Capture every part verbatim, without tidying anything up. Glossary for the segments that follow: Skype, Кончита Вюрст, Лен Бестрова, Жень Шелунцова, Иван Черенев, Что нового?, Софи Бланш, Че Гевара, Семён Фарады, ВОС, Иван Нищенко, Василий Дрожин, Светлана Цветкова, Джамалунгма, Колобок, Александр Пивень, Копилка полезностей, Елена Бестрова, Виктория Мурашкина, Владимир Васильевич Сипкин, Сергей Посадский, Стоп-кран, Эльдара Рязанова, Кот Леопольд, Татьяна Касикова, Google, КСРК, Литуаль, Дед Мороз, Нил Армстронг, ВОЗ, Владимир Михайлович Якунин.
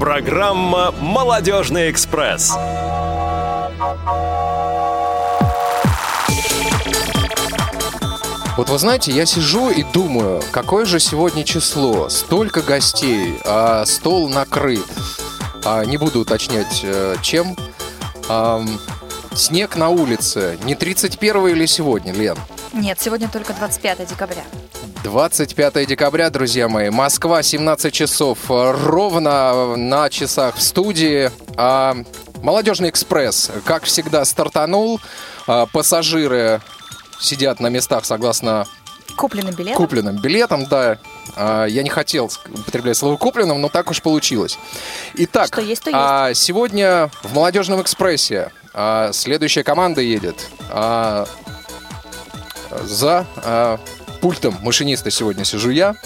Программа «Молодёжный экспресс». Вот вы знаете, я сижу и думаю, какое же сегодня число, столько гостей, а стол накрыт. А, не буду уточнять, чем. А, снег на улице. Не тридцать первое или сегодня, Лен? Нет, сегодня только двадцать пятое декабря. двадцать пятое декабря, друзья мои. Москва, семнадцать часов ровно на часах в студии. А, Молодежный экспресс, как всегда, стартанул. А, пассажиры... сидят на местах согласно купленным билетам. Купленным билетам, да. Я не хотел употреблять слово «купленным», но так уж получилось. Итак, что есть, то есть. Сегодня в «Молодежном экспрессе» следующая команда едет. За пультом машиниста сегодня сижу я,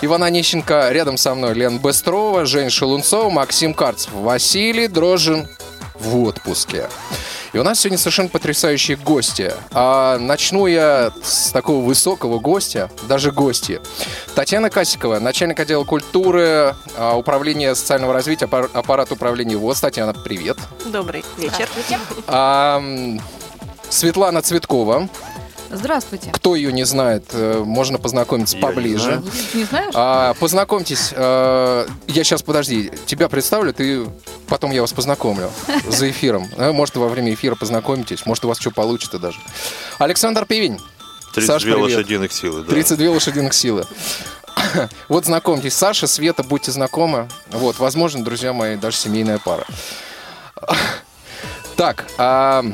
Иван Нищенко. Рядом со мной Лен Бестрова, Жень Шелунцова, Максим Карцев, Василий Дрожин в отпуске. И у нас сегодня совершенно потрясающие гости. А начну я с такого высокого гостя, даже гости. Татьяна Касикова, начальник отдела культуры, управления социального развития, аппарат управления ВОЗ. Татьяна, привет. Добрый вечер. А, Светлана Цветкова. Здравствуйте. Кто ее не знает, можно познакомиться я поближе. Не, не знаешь? А, познакомьтесь. А, я сейчас, подожди, тебя представлю, ты потом я вас познакомлю за эфиром. Может, во время эфира познакомитесь, может, у вас что получится даже. Александр Пивень. тридцать две лошадиных силы. Да. тридцать две лошадиных силы. Вот знакомьтесь, Саша, Света, будьте знакомы. Вот, возможно, друзья мои, даже семейная пара. Так, а...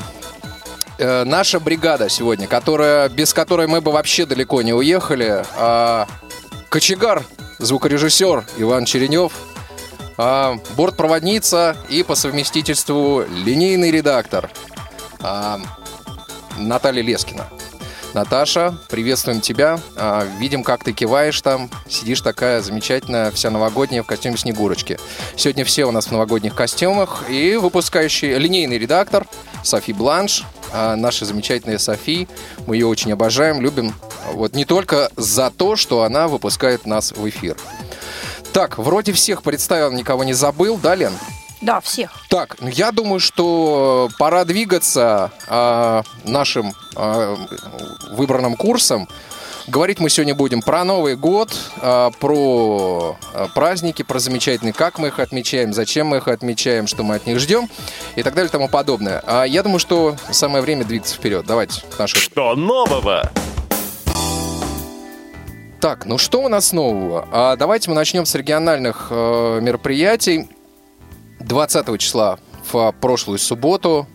наша бригада сегодня, которая, без которой мы бы вообще далеко не уехали. А, кочегар, звукорежиссер Иван Черенев, а, бортпроводница и по совместительству линейный редактор а, Наталья Лескина. Наташа, приветствуем тебя. А, видим, как ты киваешь там. Сидишь такая замечательная, вся новогодняя в костюме Снегурочки. Сегодня все у нас в новогодних костюмах. И выпускающий линейный редактор Софи Бланш. А наша замечательная Софи, мы ее очень обожаем, любим. Вот не только за то, что она выпускает нас в эфир. Так, вроде всех представил, никого не забыл, да, Лен? Да, всех. Так, я думаю, что пора двигаться а, нашим а, выбранным курсом. Говорить мы сегодня будем про Новый год, про праздники, про замечательные, как мы их отмечаем, зачем мы их отмечаем, что мы от них ждем и так далее и тому подобное. Я думаю, что самое время двигаться вперед. Давайте к нашему. Что нового? Так, ну что у нас нового? Давайте мы начнем с региональных мероприятий. двадцатого числа в прошлую субботу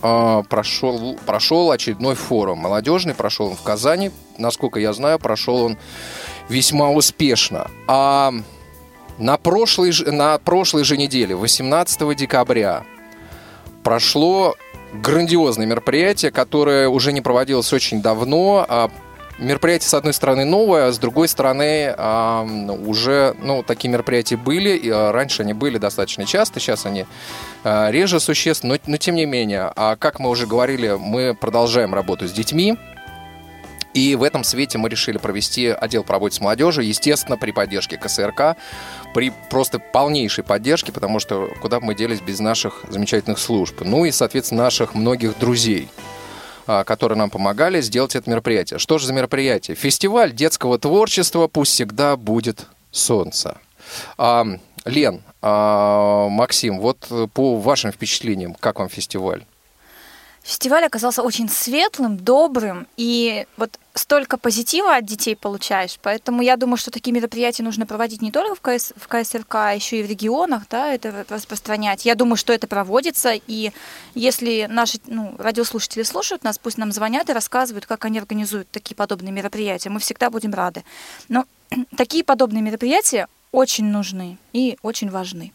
прошел, прошел очередной форум молодежный, прошел он в Казани. Насколько я знаю, прошел он весьма успешно. А на прошлой, на прошлой же неделе, восемнадцатого декабря, прошло грандиозное мероприятие, которое уже не проводилось очень давно. Мероприятие, с одной стороны, новое, а с другой стороны, уже, ну, такие мероприятия были. И раньше они были достаточно часто, сейчас они реже существенно, но, но тем не менее, как мы уже говорили, мы продолжаем работу с детьми. И в этом свете мы решили провести отдел по работе с молодежью, естественно, при поддержке КСРК, при просто полнейшей поддержке, потому что куда бы мы делись без наших замечательных служб, ну и, соответственно, наших многих друзей, которые нам помогали сделать это мероприятие. Что же за мероприятие? Фестиваль детского творчества «Пусть всегда будет солнце». Лен, Максим, вот по вашим впечатлениям, как вам фестиваль? Фестиваль оказался очень светлым, добрым, и вот столько позитива от детей получаешь, поэтому я думаю, что такие мероприятия нужно проводить не только в, КС, в КСРК, а еще и в регионах, да, это распространять. Я думаю, что это проводится, и если наши ну, радиослушатели слушают нас, пусть нам звонят и рассказывают, как они организуют такие подобные мероприятия, мы всегда будем рады. Но такие подобные мероприятия очень нужны и очень важны.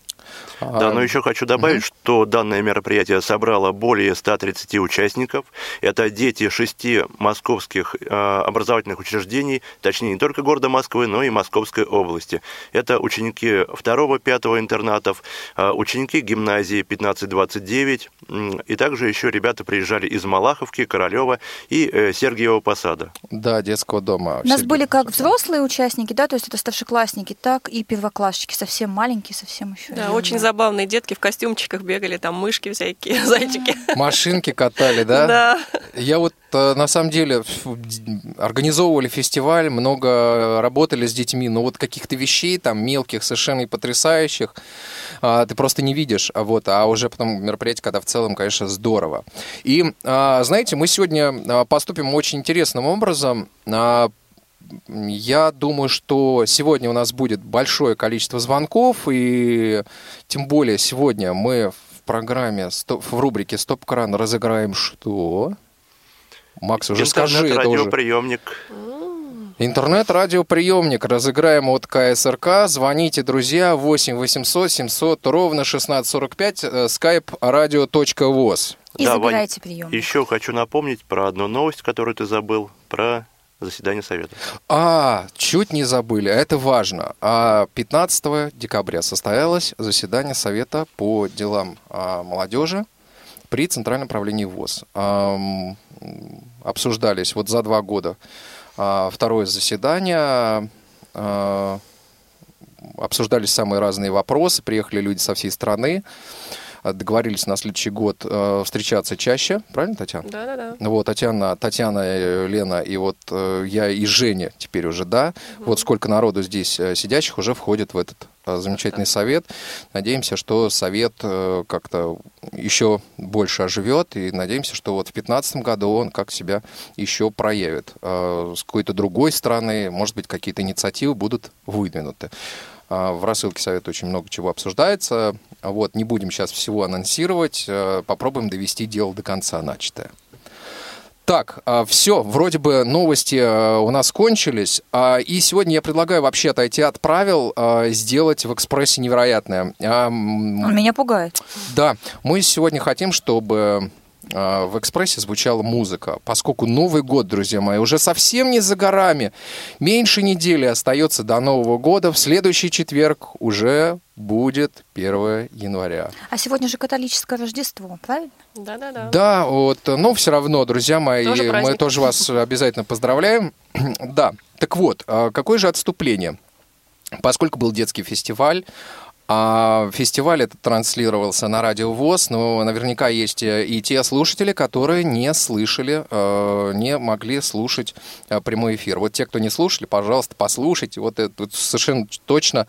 Да, но еще хочу добавить, mm-hmm. что данное мероприятие собрало более ста тридцати участников. Это дети шести московских э, образовательных учреждений, точнее не только города Москвы, но и Московской области. Это ученики второго-пятого интернатов, э, ученики гимназии пятнадцать двадцать девять, э, и также еще ребята приезжали из Малаховки, Королева и э, Сергиева Посада. Да, детского дома. У нас Сергей. Были как взрослые участники, да, то есть это старшеклассники, так и первоклассчики, совсем маленькие, совсем еще. Да, очень забавные детки в костюмчиках бегали, там мышки всякие, зайчики. Машинки катали, да? Да. Я вот, на самом деле, организовывали фестиваль, много работали с детьми, но вот каких-то вещей там мелких, совершенно и потрясающих, ты просто не видишь, вот, а уже потом мероприятие, когда в целом, конечно, здорово. И, знаете, мы сегодня поступим очень интересным образом. Я думаю, что сегодня у нас будет большое количество звонков, и тем более сегодня мы в программе, в рубрике «Стоп-кран» разыграем что? Макс, уже скажи это уже. Интернет-радиоприемник. Интернет-радиоприемник разыграем от КСРК. Звоните, друзья, восемь восемьсот семьсот ровно шестнадцать сорок пять, skype radio точка voz. И да, забирайте приемник. Еще хочу напомнить про одну новость, которую ты забыл, про... заседание Совета. А, чуть не забыли, это важно. пятнадцатого декабря состоялось заседание Совета по делам молодежи при Центральном правлении ВОЗ. Обсуждались вот за два года второе заседание, обсуждались самые разные вопросы, приехали люди со всей страны. Договорились на следующий год э, встречаться чаще. Правильно, Татьяна? Да-да-да. Вот, Татьяна, Татьяна, Лена и вот э, я и Женя теперь уже, да. Угу. Вот сколько народу здесь э, сидящих уже входит в этот э, замечательный да. совет. Надеемся, что совет э, как-то еще больше оживет. И надеемся, что вот в пятнадцатом году он как себя еще проявит. Э, с какой-то другой стороны, может быть, какие-то инициативы будут выдвинуты. В рассылке совета очень много чего обсуждается. Вот, не будем сейчас всего анонсировать. Попробуем довести дело до конца начатое. Так, все, вроде бы новости у нас кончились. И сегодня я предлагаю вообще отойти от правил, сделать в экспрессе невероятное. Меня пугает. Да, мы сегодня хотим, чтобы... в экспрессе звучала музыка. Поскольку Новый год, друзья мои, уже совсем не за горами. Меньше недели остается до Нового года. В следующий четверг уже будет первое января. А сегодня же католическое Рождество, правильно? Да-да-да. Да, вот, но все равно, друзья мои, тоже мы тоже вас обязательно поздравляем. Да, так вот, какое же отступление? Поскольку был детский фестиваль, фестиваль этот транслировался на радио ВОС, но наверняка есть и те слушатели, которые не слышали, не могли слушать прямой эфир. Вот те, кто не слушали, пожалуйста, послушайте. Вот это совершенно точно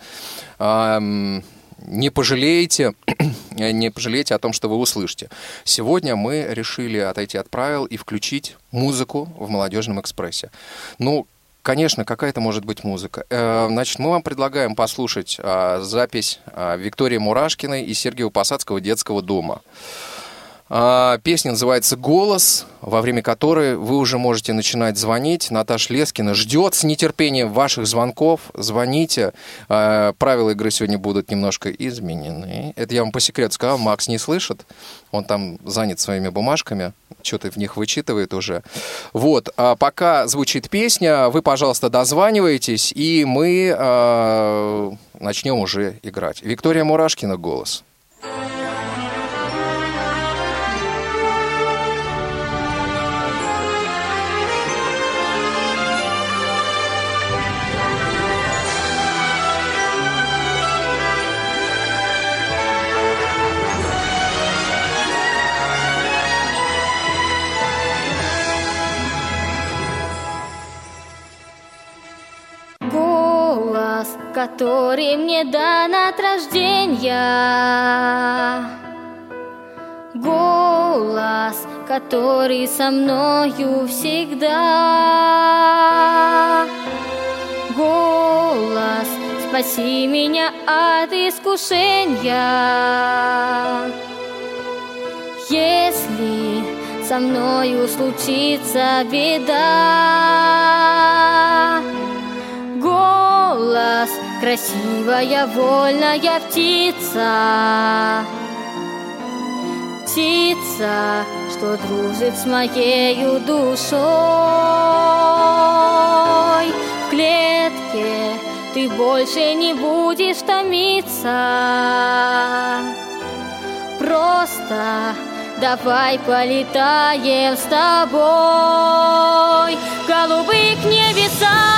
не пожалеете, не пожалеете о том, что вы услышите. Сегодня мы решили отойти от правил и включить музыку в «Молодежном экспрессе». Ну, конечно, какая-то может быть музыка. Значит, мы вам предлагаем послушать запись Виктории Мурашкиной и Сергея Посадского «Детского дома». Песня называется «Голос», во время которой вы уже можете начинать звонить. Наташа Лескина ждет с нетерпением ваших звонков. Звоните. Правила игры сегодня будут немножко изменены. Это я вам по секрету сказал. Макс не слышит. Он там занят своими бумажками. Что-то в них вычитывает уже. Вот, а пока звучит песня, вы, пожалуйста, дозваниваетесь, и мы э, начнем уже играть. Виктория Мурашкина, «Голос». Который мне дан от рождения, голос, который со мною всегда, голос, спаси меня от искушения, если со мною случится беда. Голос, красивая вольная птица, птица, что дружит с моею душой. В клетке ты больше не будешь томиться, просто давай полетаем с тобой в голубых небесах,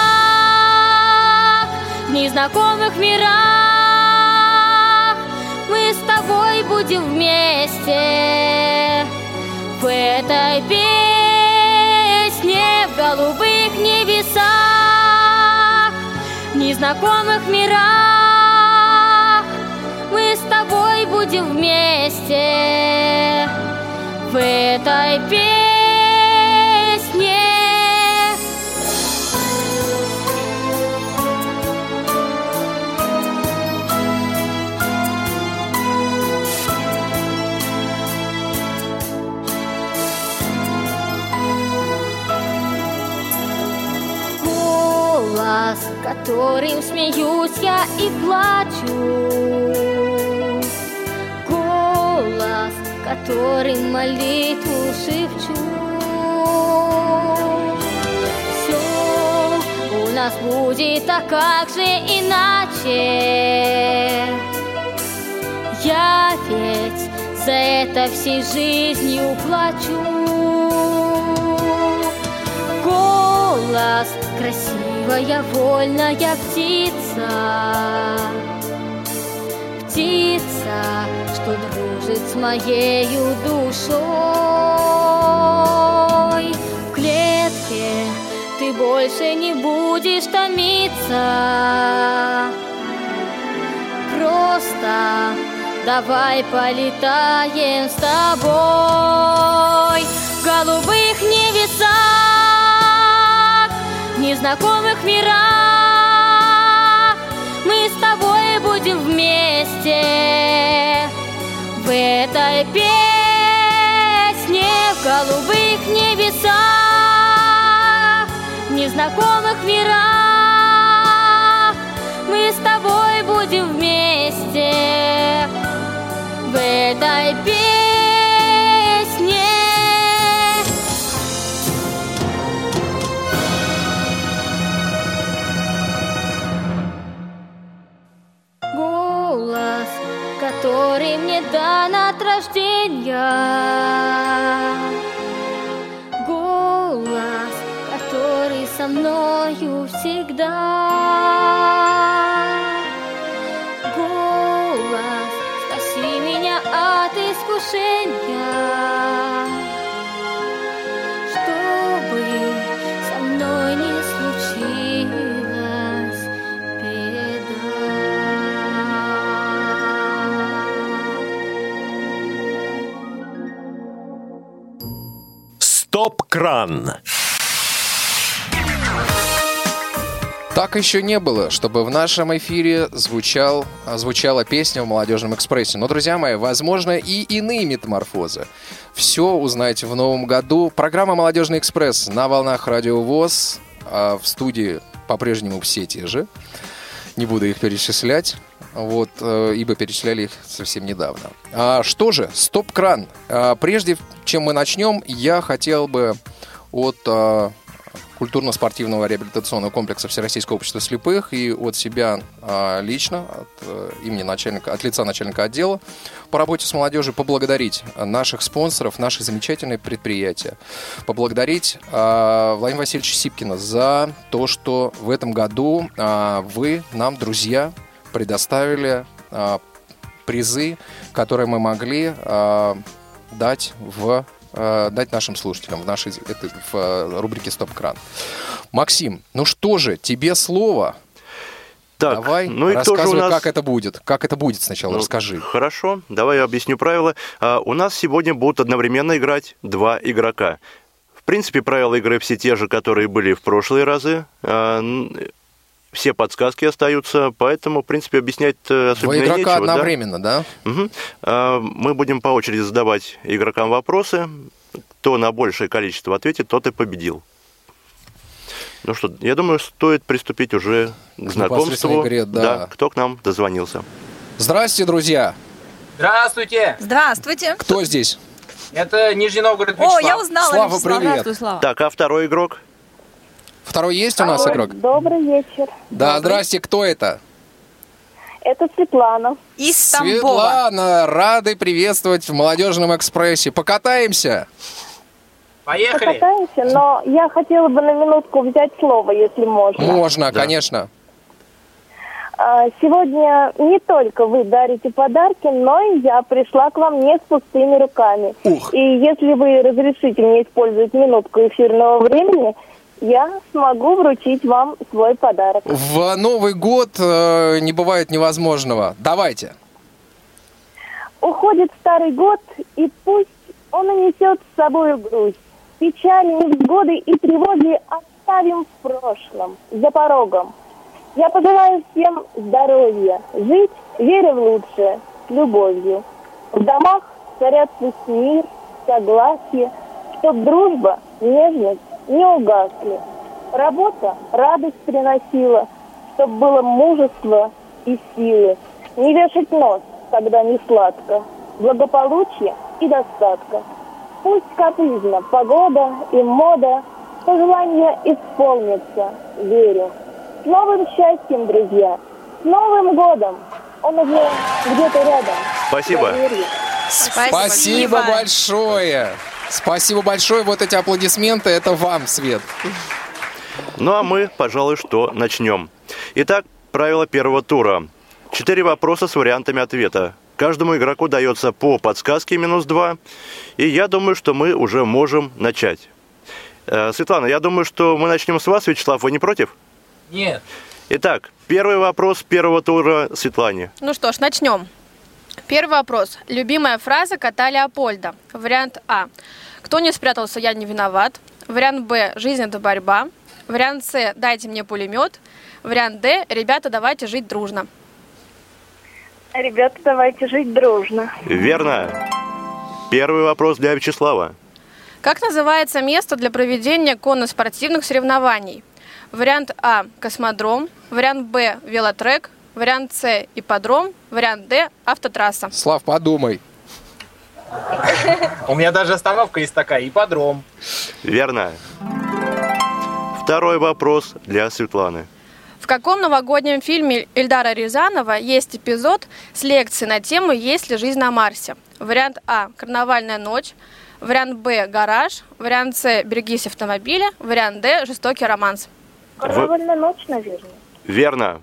в незнакомых мирах. Мы этой песне в голубых небесах, в незнакомых мирах мы с тобой будем вместе. В этой песне голос, которым смеюсь я и плачу, голос, которым молитву шепчу. Все у нас будет, а как же иначе? Я ведь за это всей жизнью плачу. Голос, красивая, вольная птица, птица, что дружит с моею душой. В клетке ты больше не будешь томиться, просто давай полетаем с тобой. В голубых небесах, в незнакомых мирах мы с тобой будем вместе. В этой песне в голубых небесах, в незнакомых мирах мы с тобой будем вместе. В этой песне голос, который мне дан от рождения, голос, который со мною всегда. Голос, спаси меня от искушения, чтобы со мной не случилось беда. Стоп-кран. Так еще не было, чтобы в нашем эфире звучал, звучала песня в «Молодежном экспрессе». Но, друзья мои, возможно, и иные метаморфозы. Все узнаете в новом году. Программа «Молодежный экспресс» на волнах радио ВОС. А в студии по-прежнему все те же. Не буду их перечислять, вот, ибо перечисляли их совсем недавно. А что же, стоп-кран. А прежде чем мы начнем, я хотел бы от а, культурно-спортивного реабилитационного комплекса Всероссийского общества слепых и от себя а, лично, от, имени начальника, от лица начальника отдела по работе с молодежью, поблагодарить наших спонсоров, наши замечательные предприятия. Поблагодарить а, Владимира Васильевича Сипкина за то, что в этом году а, вы нам, друзья, предоставили а, призы, которые мы могли а, дать, в, а, дать нашим слушателям в нашей это, в, в рубрике «Стоп-кран». Максим, ну что же, тебе слово. Так, давай, ну и рассказывай, кто же у нас... как это будет. Как это будет сначала, ну, расскажи. Хорошо, давай я объясню правила. А, у нас сегодня будут одновременно играть два игрока. В принципе, правила игры все те же, которые были в прошлые разы. А, все подсказки остаются, поэтому, в принципе, объяснять особенно нечего. Два игрока одновременно, да? да? Угу. А, мы будем по очереди задавать игрокам вопросы. Кто на большее количество ответит, тот и победил. Ну что, я думаю, стоит приступить уже к знакомству. Игре, да. Да, кто к нам дозвонился. Здравствуйте, друзья! Здравствуйте! Здравствуйте! Кто здесь? Это Нижний Новгород Вячеслав. О, я узнала, Слава, Вячеслав. Привет! Слава. Так, а второй игрок? Второй есть Алло, у нас игрок? Добрый вечер. Да, добрый. Здрасте, кто это? Это Светлана. Из Стамбула. Светлана, рады приветствовать в «Молодежном экспрессе». Покатаемся? Поехали. Покатаемся, но я хотела бы на минутку взять слово, если можно. Можно, да. Конечно. Сегодня не только вы дарите подарки, но и я пришла к вам не с пустыми руками. Ух. И если вы разрешите мне использовать минутку эфирного времени, я смогу вручить вам свой подарок. В Новый год э, не бывает невозможного. Давайте. Уходит старый год, и пусть он унесет с собой грусть. Печали, невзгоды и тревоги оставим в прошлом, за порогом. Я пожелаю всем здоровья, жить, веря в лучшее, с любовью. В домах царят пусть мир, согласие, чтоб дружба, нежность не угасли. Работа радость приносила, чтоб было мужество и силы. Не вешать нос, когда не сладко, благополучие и достатка. Пусть капризна погода и мода, пожелания исполнятся, верю. С новым счастьем, друзья! С Новым годом! Он уже где-то рядом. Спасибо. Спасибо. Спасибо большое. Спасибо большое. Вот эти аплодисменты, это вам, Свет. Ну а мы, пожалуй, что начнем. Итак, правила первого тура. Четыре вопроса с вариантами ответа. Каждому игроку дается по подсказке минус два. И я думаю, что мы уже можем начать. Светлана, я думаю, что мы начнем с вас. Вячеслав, вы не против? Нет. Итак, первый вопрос первого тура Светлане. Ну что ж, начнем. Первый вопрос. Любимая фраза кота Леопольда. Вариант А. Кто не спрятался, я не виноват. Вариант Б. Жизнь – это борьба. Вариант С. Дайте мне пулемет. Вариант Д. Ребята, давайте жить дружно. Ребята, давайте жить дружно. Верно. Первый вопрос для Вячеслава. Как называется место для проведения конно-спортивных соревнований? Вариант А – космодром, вариант Б – велотрек, вариант С – ипподром, вариант Д – автотрасса. Слав, подумай. У меня даже остановка есть такая – ипподром. Верно. Второй вопрос для Светланы. В каком новогоднем фильме Эльдара Рязанова есть эпизод с лекцией на тему «Есть ли жизнь на Марсе»? Вариант А – «Карнавальная ночь», вариант Б – «Гараж», вариант С – «Берегись автомобиля», вариант Д – «Жестокий романс». Карнавальная ночь, наверное. Верно.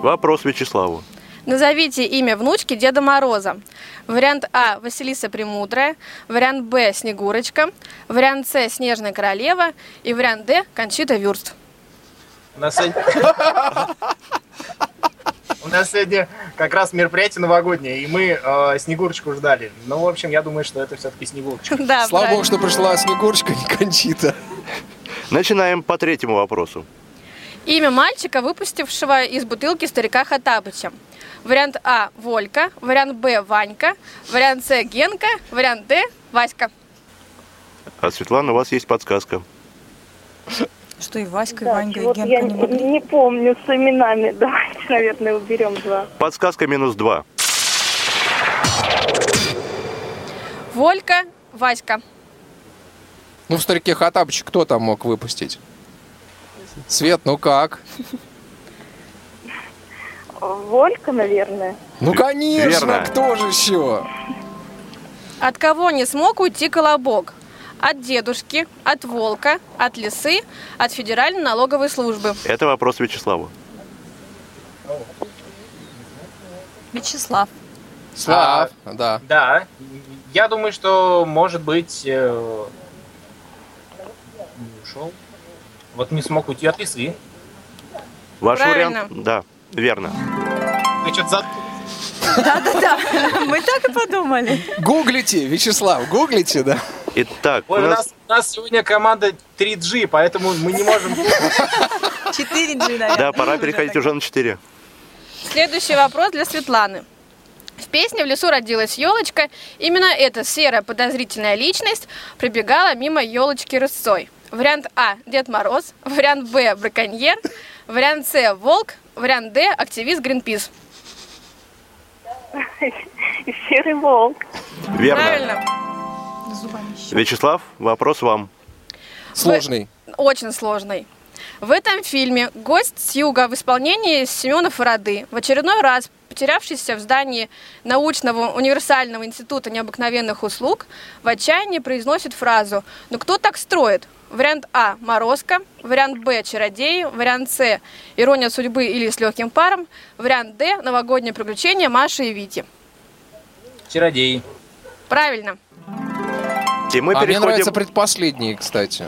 Вопрос Вячеславу. Назовите имя внучки Деда Мороза. Вариант А – Василиса Премудрая. Вариант Б – Снегурочка. Вариант С – Снежная королева. И вариант Д – Кончита Вюрст. У нас сегодня как раз мероприятие новогоднее, и мы Снегурочку ждали. Ну, в общем, я думаю, что это все-таки Снегурочка. Слава богу, что пришла Снегурочка, не Кончита. Начинаем по третьему вопросу. Имя мальчика, выпустившего из бутылки старика Хоттабыча. Вариант А – Волька, вариант Б – Ванька, вариант С – Генка, вариант Д – Васька. А, Светлана, у вас есть подсказка. Что и Васька, да, и Ванька, и Генка я не могли? Я не помню с именами. Давайте, наверное, уберем два. Подсказка минус два. Волька, Васька. Ну, в старике Хоттабыче кто там мог выпустить? Свет, ну как? Волька, наверное. Ну, конечно, верно. Кто же еще? От кого не смог уйти Колобок? От дедушки, от волка, от лисы, от Федеральной налоговой службы. Это вопрос Вячеславу. Вячеслав. Слав, а, да. Да, я думаю, что, может быть... Ушел. Вот не смог уйти от лисы. Ваш вариант? Да, верно. Ты что-то за... Да-да-да, мы так и подумали. Гуглите, Вячеслав, гуглите, да. Итак, Ой, у, нас... у нас сегодня команда три джи, поэтому мы не можем... четыре джи, наверное. Да, пора переходить уже на четыре. Следующий вопрос для Светланы. В песне «В лесу родилась елочка» именно эта серая подозрительная личность пробегала мимо елочки рысцой. Вариант А – Дед Мороз, вариант Б – браконьер, вариант С – волк, вариант Д – активист Гринпис. Серый волк. Верно. Правильно. Вячеслав, вопрос вам. Сложный. Вы... Очень сложный. В этом фильме гость с юга в исполнении Семёна Фарады в очередной раз, потерявшийся в здании научного универсального института необыкновенных услуг, в отчаянии произносит фразу «Ну кто так строит?» Вариант А – «Морозко», вариант Б – «Чародеи», вариант С – «Ирония судьбы» или «С легким паром», вариант Д – «Новогодние приключения Маши и Вити». «Чародеи». Правильно. И мы а переходим... мне нравятся предпоследние, кстати.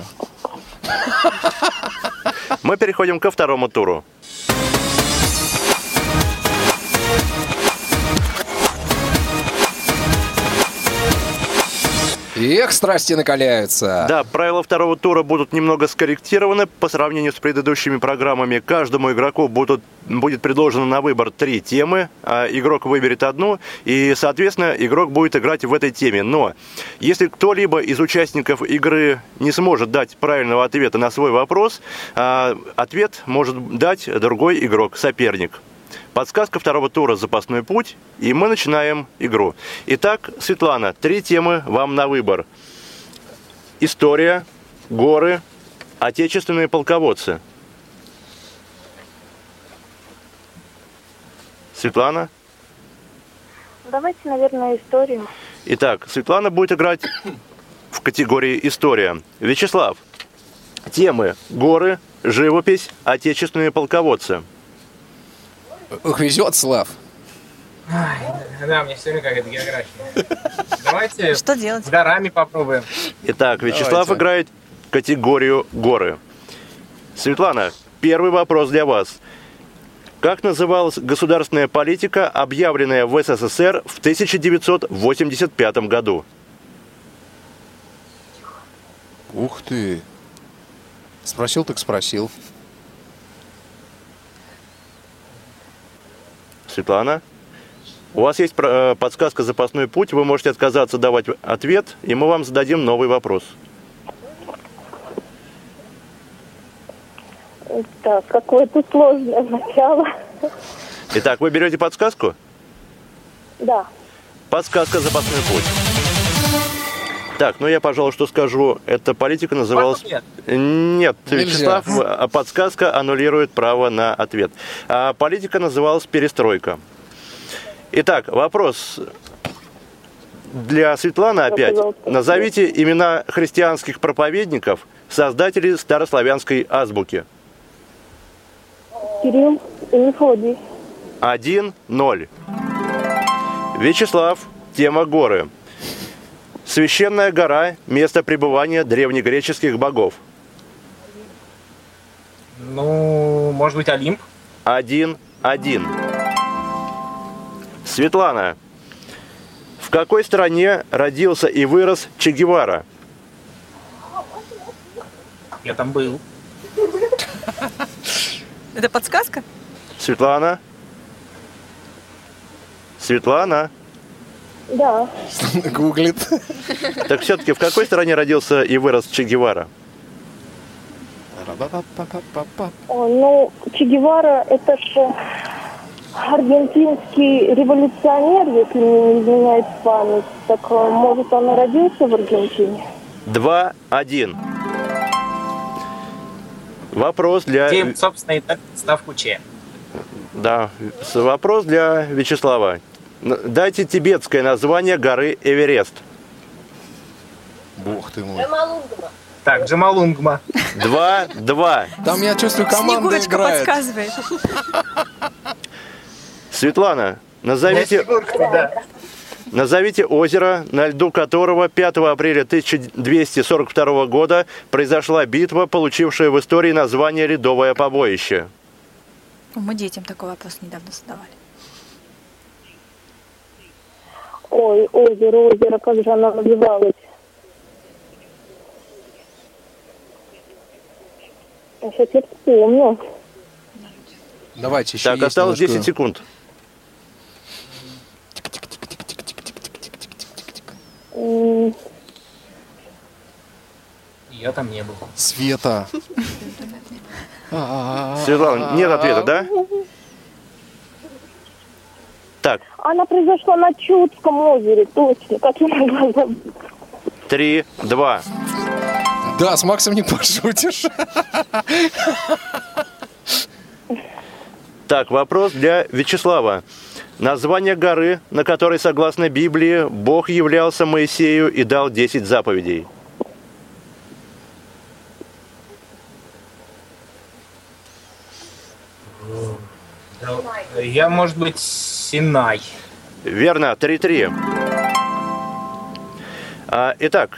Мы переходим ко второму туру. Эх, страсти накаляются. Да, правила второго тура будут немного скорректированы по сравнению с предыдущими программами. Каждому игроку будут, будет предложено на выбор три темы. А игрок выберет одну, и, соответственно, игрок будет играть в этой теме. Но если кто-либо из участников игры не сможет дать правильного ответа на свой вопрос, а, ответ может дать другой игрок, соперник. Подсказка второго тура «Запасной путь», и мы начинаем игру. Итак, Светлана, три темы вам на выбор. История, горы, отечественные полководцы. Светлана? Давайте, наверное, историю. Итак, Светлана будет играть в категории «История». Вячеслав, темы «Горы», «Живопись», «Отечественные полководцы». Ух, везет, Слав. Ай, да, мне все время какая-то география. Давайте что делать? С горами попробуем. Итак, Вячеслав Давайте. играет категорию горы. Светлана, первый вопрос для вас. Как называлась государственная политика, объявленная в СССР в тысяча девятьсот восемьдесят пятом году? Ух ты. Спросил так спросил. Светлана, у вас есть подсказка «Запасной путь», вы можете отказаться давать ответ, и мы вам зададим новый вопрос. Так, какое-то сложное начало. Итак, вы берете подсказку? Да. Подсказка «Запасной путь». Так, ну я, пожалуй, что скажу, эта политика называлась... Нет, нет Вячеслав, подсказка аннулирует право на ответ. А политика называлась «Перестройка». Итак, вопрос для Светланы опять. Назовите имена христианских проповедников, создателей старославянской азбуки. Кирилл и Мефодий. один ноль. Вячеслав, тема «Горы». Священная гора – место пребывания древнегреческих богов. Ну, может быть, Олимп? Один, один. Светлана, в какой стране родился и вырос Че Гевара? Я там был. Это подсказка? Светлана? Светлана? Да. Гуглит. Так все-таки в какой стране родился и вырос Че Гевара? Ну, Че Гевара это же аргентинский революционер, если мне не изменяет память. Так, может, он и родился в Аргентине? два один. Вопрос для... Тем, собственно, и так ставку Че. Да. Вопрос для Вячеслава. Дайте тибетское название горы Эверест. Бог ты мой. Джамалунгма. Так, Джамалунгма. два-два. Там, я чувствую, команда играет. Снегурочка подсказывает. Светлана, назовите, да. назовите озеро, на льду которого пятого апреля тысяча двести сорок второго года произошла битва, получившая в истории название «Ледовое побоище». Мы детям такой вопрос недавно задавали. Ой, озеро, озеро, как же оно называлось? Я сейчас не вспомню. Давайте еще. Так, осталось немножко... десять секунд. Я там не был. Света. Светлана, нет ответа, да? Так. Она произошла на Чудском озере, точно. Как я могла забыть? Три, два. Да, с Максом не пошутишь. Так, вопрос для Вячеслава. Название горы, на которой, согласно Библии, Бог являлся Моисею и дал десять заповедей. Я, может быть, Синай. Верно, три-три. А, итак,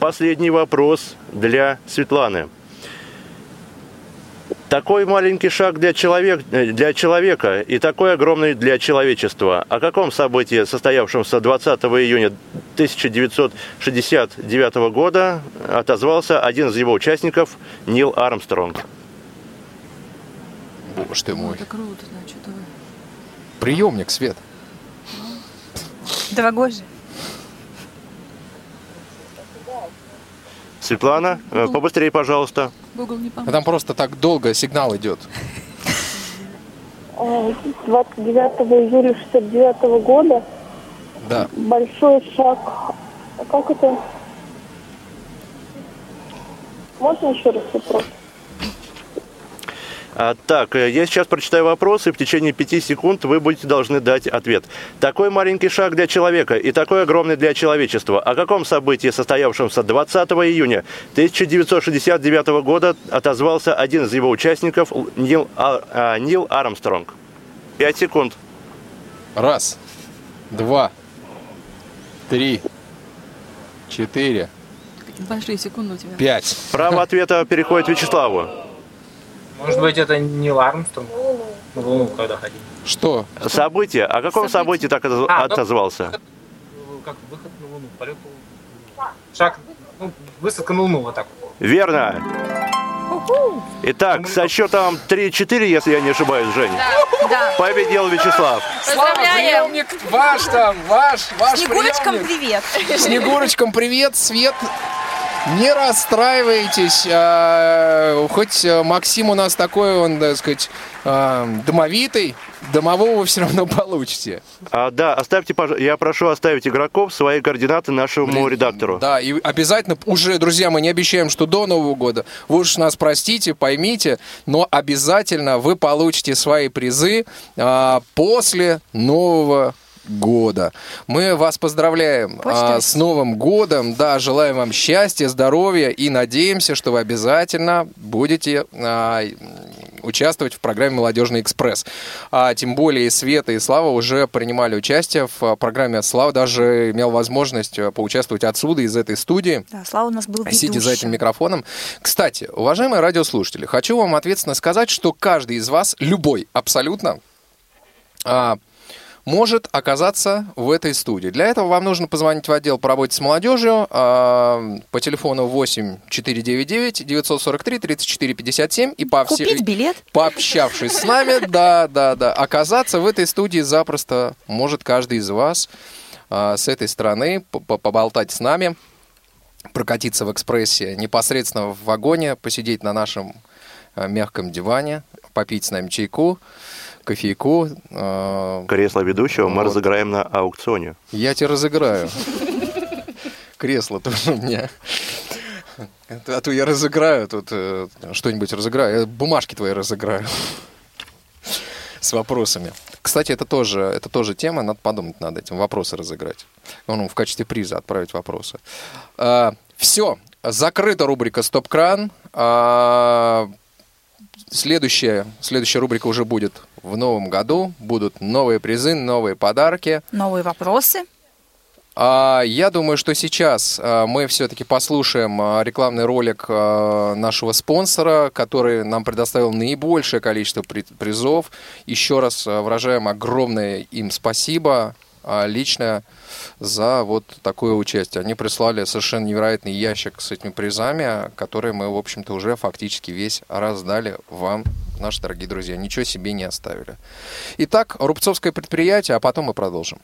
последний вопрос для Светланы. Такой маленький шаг для, человек, для человека и такой огромный для человечества. О каком событии, состоявшемся двадцатого июня тысяча девятьсот шестьдесят девятого года, отозвался один из его участников Нил Армстронг? Боже ты мой. Это круто, значит. Приемник, Свет. Довгожий. Светлана, Google. Побыстрее, пожалуйста. Google не поможет. Там просто так долго сигнал идет. двадцать девятого июля шестьдесят девятого года. Да. Большой шаг. А как это? Можно еще раз вопрос? А, так, я сейчас прочитаю вопрос, и в течение пяти секунд вы будете должны дать ответ. Такой маленький шаг для человека и такой огромный для человечества. О каком событии, состоявшемся двадцатого июня тысяча девятьсот шестьдесят девятого года, отозвался один из его участников Нил, а, а, Нил Армстронг? Пять секунд. Раз, два, три, четыре. Большие секунды у тебя. Пять. Право ответа переходит Вячеславу. Может быть, это Нил Армстронг? На Луну когда ходили. Что? Событие. О каком событии, событии так а, отозвался? Ну, как выход на Луну, полет на Луну. Шаг, ну, высадка на Луну, вот так. Верно. Итак, со счетом три-четыре, если я не ошибаюсь, Женя. Да, да. Победил Вячеслав. Поздравляем. Приемник ваш там, ваш, ваш Снегурочкам привет. Снегурочкам привет, Свет. Не расстраивайтесь, а, хоть Максим у нас такой, он, так сказать, а, домовитый, домового вы все равно получите. А, да, оставьте, я прошу оставить игроков свои координаты нашему редактору. Да, и обязательно, уже, друзья, мы не обещаем, что до Нового года, вы уж нас простите, поймите, но обязательно вы получите свои призы а, после Нового года. года. Мы вас поздравляем а, с Новым годом, да, желаем вам счастья, здоровья и надеемся, что вы обязательно будете а, участвовать в программе «Молодежный экспресс». А, тем более и Света, и Слава уже принимали участие в программе. Слава даже имел возможность поучаствовать отсюда, из этой студии. Да, Слава у нас был ведущий. Сидя за этим микрофоном. Кстати, уважаемые радиослушатели, хочу вам ответственно сказать, что каждый из вас, любой абсолютно, а, может оказаться в этой студии. Для этого вам нужно позвонить в отдел по работе с молодежью э, по телефону восемь четыреста девяносто девять девятьсот сорок три тридцать четыре пятьдесят семь и по всей, купить билет. Пообщавшись с нами, да, да, да, оказаться в этой студии запросто может каждый из вас э, с этой стороны поболтать с нами, прокатиться в экспрессе непосредственно в вагоне, посидеть на нашем э, мягком диване, попить с нами чайку, кофейку. Э, Кресло ведущего вот. Мы разыграем на аукционе. Я тебя разыграю. Кресло тоже у меня. А то я разыграю, тут э, что-нибудь разыграю. Я бумажки твои разыграю. С вопросами. Кстати, это тоже, это тоже тема. Надо подумать над этим. Вопросы разыграть. Ну, в качестве приза отправить вопросы. Э, все. Закрыта рубрика «Стоп-кран». Э, Следующая, следующая рубрика уже будет в новом году. Будут новые призы, новые подарки. Новые вопросы. А, я думаю, что сейчас а, мы все-таки послушаем а, рекламный ролик а, нашего спонсора, который нам предоставил наибольшее количество при- призов. Еще раз а, выражаем огромное им спасибо а, лично за вот такое участие. Они прислали совершенно невероятный ящик с этими призами, которые мы, в общем-то, уже фактически весь раздали вам, наши дорогие друзья. Ничего себе не оставили. Итак, Рубцовское предприятие, а потом мы продолжим.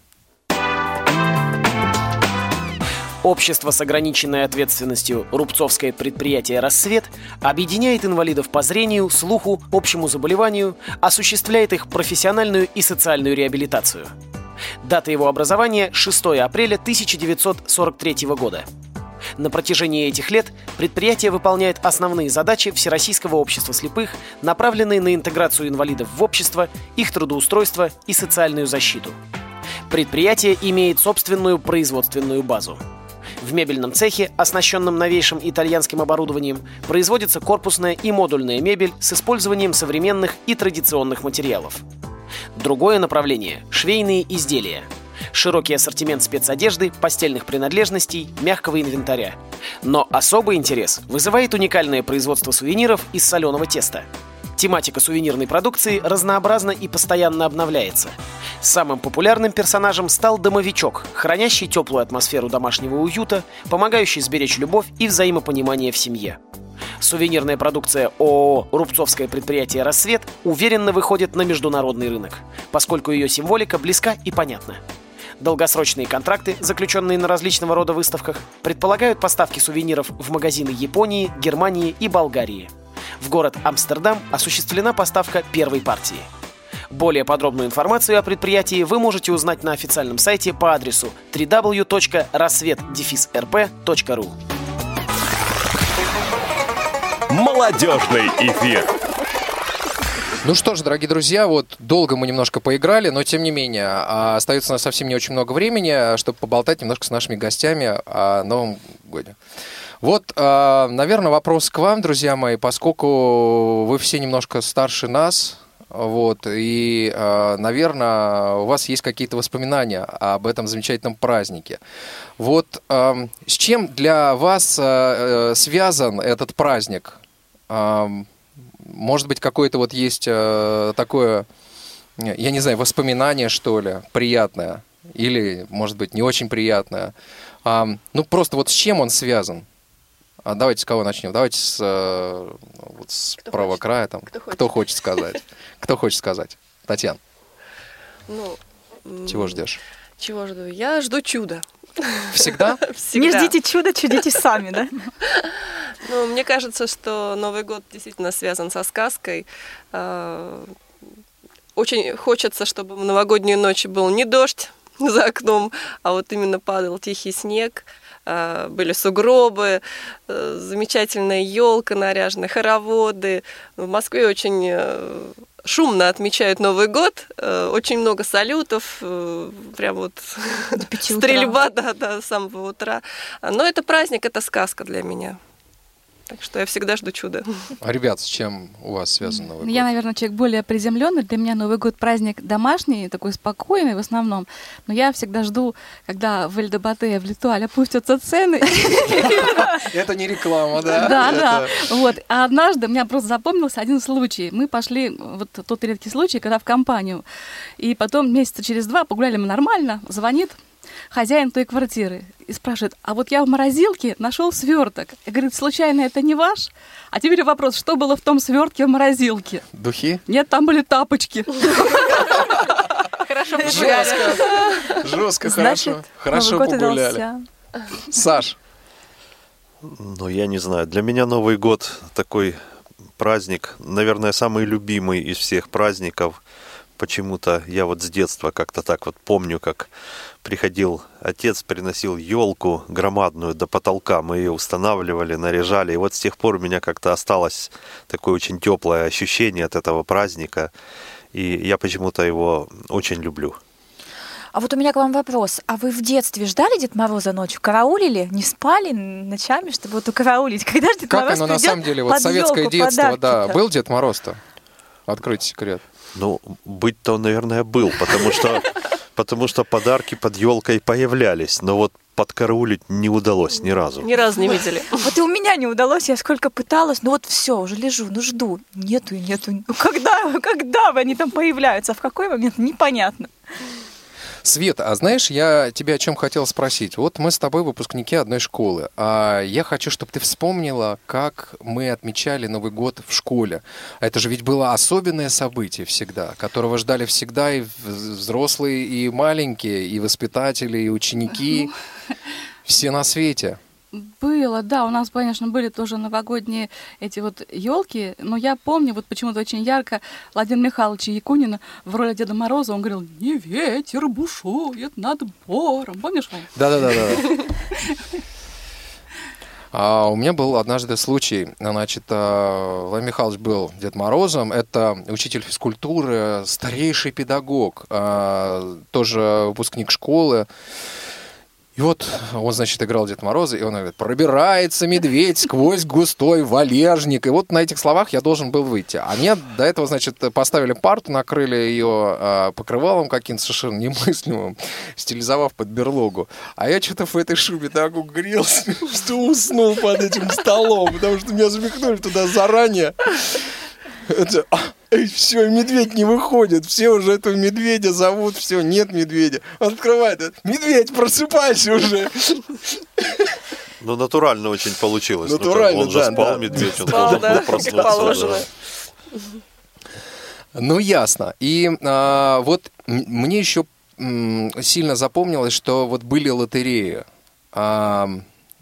Общество с ограниченной ответственностью «Рубцовское предприятие «Рассвет» объединяет инвалидов по зрению, слуху, общему заболеванию, осуществляет их профессиональную и социальную реабилитацию. Дата его образования – шестого апреля тысяча девятьсот сорок третьего года. На протяжении этих лет предприятие выполняет основные задачи Всероссийского общества слепых, направленные на интеграцию инвалидов в общество, их трудоустройство и социальную защиту. Предприятие имеет собственную производственную базу. В мебельном цехе, оснащенном новейшим итальянским оборудованием, производится корпусная и модульная мебель с использованием современных и традиционных материалов. Другое направление – швейные изделия. Широкий ассортимент спецодежды, постельных принадлежностей, мягкого инвентаря. Но особый интерес вызывает уникальное производство сувениров из соленого теста. Тематика сувенирной продукции разнообразна и постоянно обновляется. Самым популярным персонажем стал домовичок, хранящий теплую атмосферу домашнего уюта, помогающий сберечь любовь и взаимопонимание в семье. Сувенирная продукция ООО «Рубцовское предприятие Рассвет» уверенно выходит на международный рынок, поскольку ее символика близка и понятна. Долгосрочные контракты, заключенные на различного рода выставках, предполагают поставки сувениров в магазины Японии, Германии и Болгарии. В город Амстердам осуществлена поставка первой партии. Более подробную информацию о предприятии вы можете узнать на официальном сайте по адресу дабл ю дабл ю дабл ю точка рассвет дефис эр пэ точка ру. Молодежный эфир. Ну что ж, дорогие друзья, вот долго мы немножко поиграли, но тем не менее остается у нас совсем не очень много времени, чтобы поболтать немножко с нашими гостями о Новом годе. Вот, наверное, вопрос к вам, друзья мои, поскольку вы все немножко старше нас, вот, и, наверное, у вас есть какие-то воспоминания об этом замечательном празднике. Вот, с чем для вас связан этот праздник? Может быть, какое-то вот есть такое, я не знаю, воспоминание, что ли, приятное, или, может быть, не очень приятное. Ну, просто вот с чем он связан? А давайте с кого начнем? Давайте с, э, вот с правого хочет? края. Там. Кто, Кто хочет сказать? Кто хочет сказать? Татьяна. Ну, чего ждешь? Чего жду? Я жду чуда. Всегда? Всегда. Не ждите чуда, чудите сами, да? Ну, мне кажется, что Новый год действительно связан со сказкой. Очень хочется, чтобы в новогоднюю ночь был не дождь за окном, а вот именно падал тихий снег. Были сугробы, замечательная елка наряженная, хороводы. В Москве очень шумно отмечают Новый год. Очень много салютов, прям вот стрельба да, да, с самого утра. Но это праздник, это сказка для меня. Так что я всегда жду чуда. А, ребят, с чем у вас связан Новый год? Я, наверное, человек более приземленный. Для меня Новый год праздник домашний, такой спокойный в основном. Но я всегда жду, когда в Эльдабате, в Литуале опустятся цены. Это не реклама, да? Да, да. Вот. А однажды у меня просто запомнился один случай. Мы пошли, вот тот редкий случай, когда в компанию. И потом месяца через два погуляли мы нормально, звонит хозяин той квартиры и спрашивает: а вот я в морозилке нашел сверток. И говорит: случайно это не ваш? А теперь вопрос, что было в том свертке в морозилке? Духи? Нет, там были тапочки. Хорошо погуляли. Жестко, хорошо. Хорошо погуляли. Саш? Ну, я не знаю. Для меня Новый год такой праздник, наверное, самый любимый из всех праздников. Почему-то я вот с детства как-то так вот помню, как приходил отец, приносил елку громадную до потолка, мы ее устанавливали, наряжали. И вот с тех пор у меня как-то осталось такое очень теплое ощущение от этого праздника, и я почему-то его очень люблю. А вот у меня к вам вопрос. А вы в детстве ждали Деда Мороза ночью? Караулили? Не спали ночами, чтобы вот укараулить? Когда же Дед Мороз придет под елку, подарки-то? Как оно на самом деле, вот советское детство, да. Был Дед Мороз-то? Откройте секрет. Ну, быть-то он, наверное, был, потому что, потому что подарки под елкой появлялись, но вот подкараулить не удалось ни разу. Ни разу не видели. Вот и у меня не удалось, я сколько пыталась, ну вот все, уже лежу, ну жду, нету и нету. Ну когда, когда они там появляются, а в какой момент, непонятно. Света, а знаешь, я тебя о чем хотел спросить. Вот мы с тобой выпускники одной школы. А я хочу, чтобы ты вспомнила, как мы отмечали Новый год в школе. Это же ведь было особенное событие всегда, которого ждали всегда и взрослые, и маленькие, и воспитатели, и ученики. Все на свете. Было, да, у нас, конечно, были тоже новогодние эти вот елки, но я помню, вот почему-то очень ярко Владимира Михайловича Якунина в роли Деда Мороза, он говорил: не ветер бушует над бором, помнишь? Да-да-да. У меня был однажды случай, значит, Владимир Михайлович был Дед Морозом, это учитель физкультуры, старейший педагог, тоже выпускник школы. И вот он, значит, играл Деда Мороза, и он говорит: пробирается медведь сквозь густой валежник. И вот на этих словах я должен был выйти. А мне до этого, значит, поставили парту, накрыли ее э, покрывалом каким-то совершенно немыслимым, стилизовав под берлогу. А я что-то в этой шубе так угрелся, что уснул под этим столом, потому что меня запихнули туда заранее. Все, медведь не выходит. Все уже этого медведя зовут. Все, нет медведя. Он открывает. Медведь, просыпайся уже. Ну, натурально очень получилось. Натурально, ну, он да, же спал, да. Медведь, он спал, да, проснулся. Да. Ну, ясно. И а, вот мне еще м- сильно запомнилось, что вот были лотереи. А,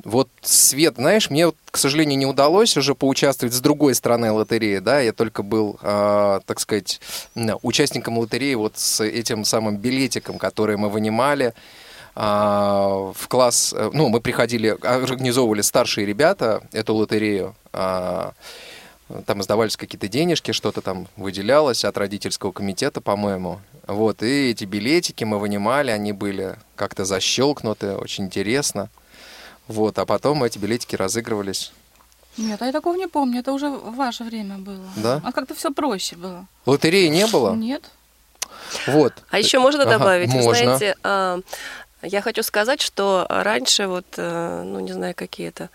Вот свет, знаешь, мне, к сожалению, не удалось уже поучаствовать с другой стороны лотереи, да, я только был, э, так сказать, участником лотереи вот с этим самым билетиком, который мы вынимали э, в класс, ну, мы приходили, организовывали старшие ребята эту лотерею, э, там издавались какие-то денежки, что-то там выделялось от родительского комитета, по-моему, вот, и эти билетики мы вынимали, они были как-то защелкнуты, очень интересно. Вот, а потом эти билетики разыгрывались. Нет, а я такого не помню, это уже в ваше время было. Да? А как-то все проще было. Лотереи не было? Нет. Вот. А еще можно добавить, ага, вы можно. Знаете, я хочу сказать, что раньше, вот, ну не знаю, какие-то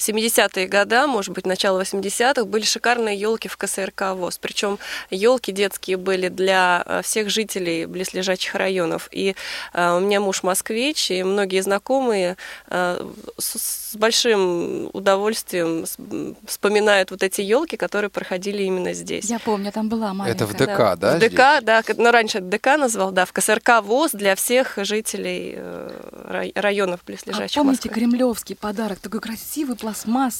семидесятые годы, может быть, начало восьмидесятых, были шикарные елки в КСРК ВОЗ. Причем елки детские были для всех жителей близлежащих районов. И э, у меня муж москвич, и многие знакомые э, с, с большим удовольствием вспоминают вот эти елки, которые проходили именно здесь. Я помню, там была маленькая. Это в ДК, да? да в ДК, да. Но раньше это ДК назвал, да, в КСРК ВОЗ для всех жителей э, районов близлежащих Москвы. А помните Москвы? Кремлевский подарок? Такой красивый подарок.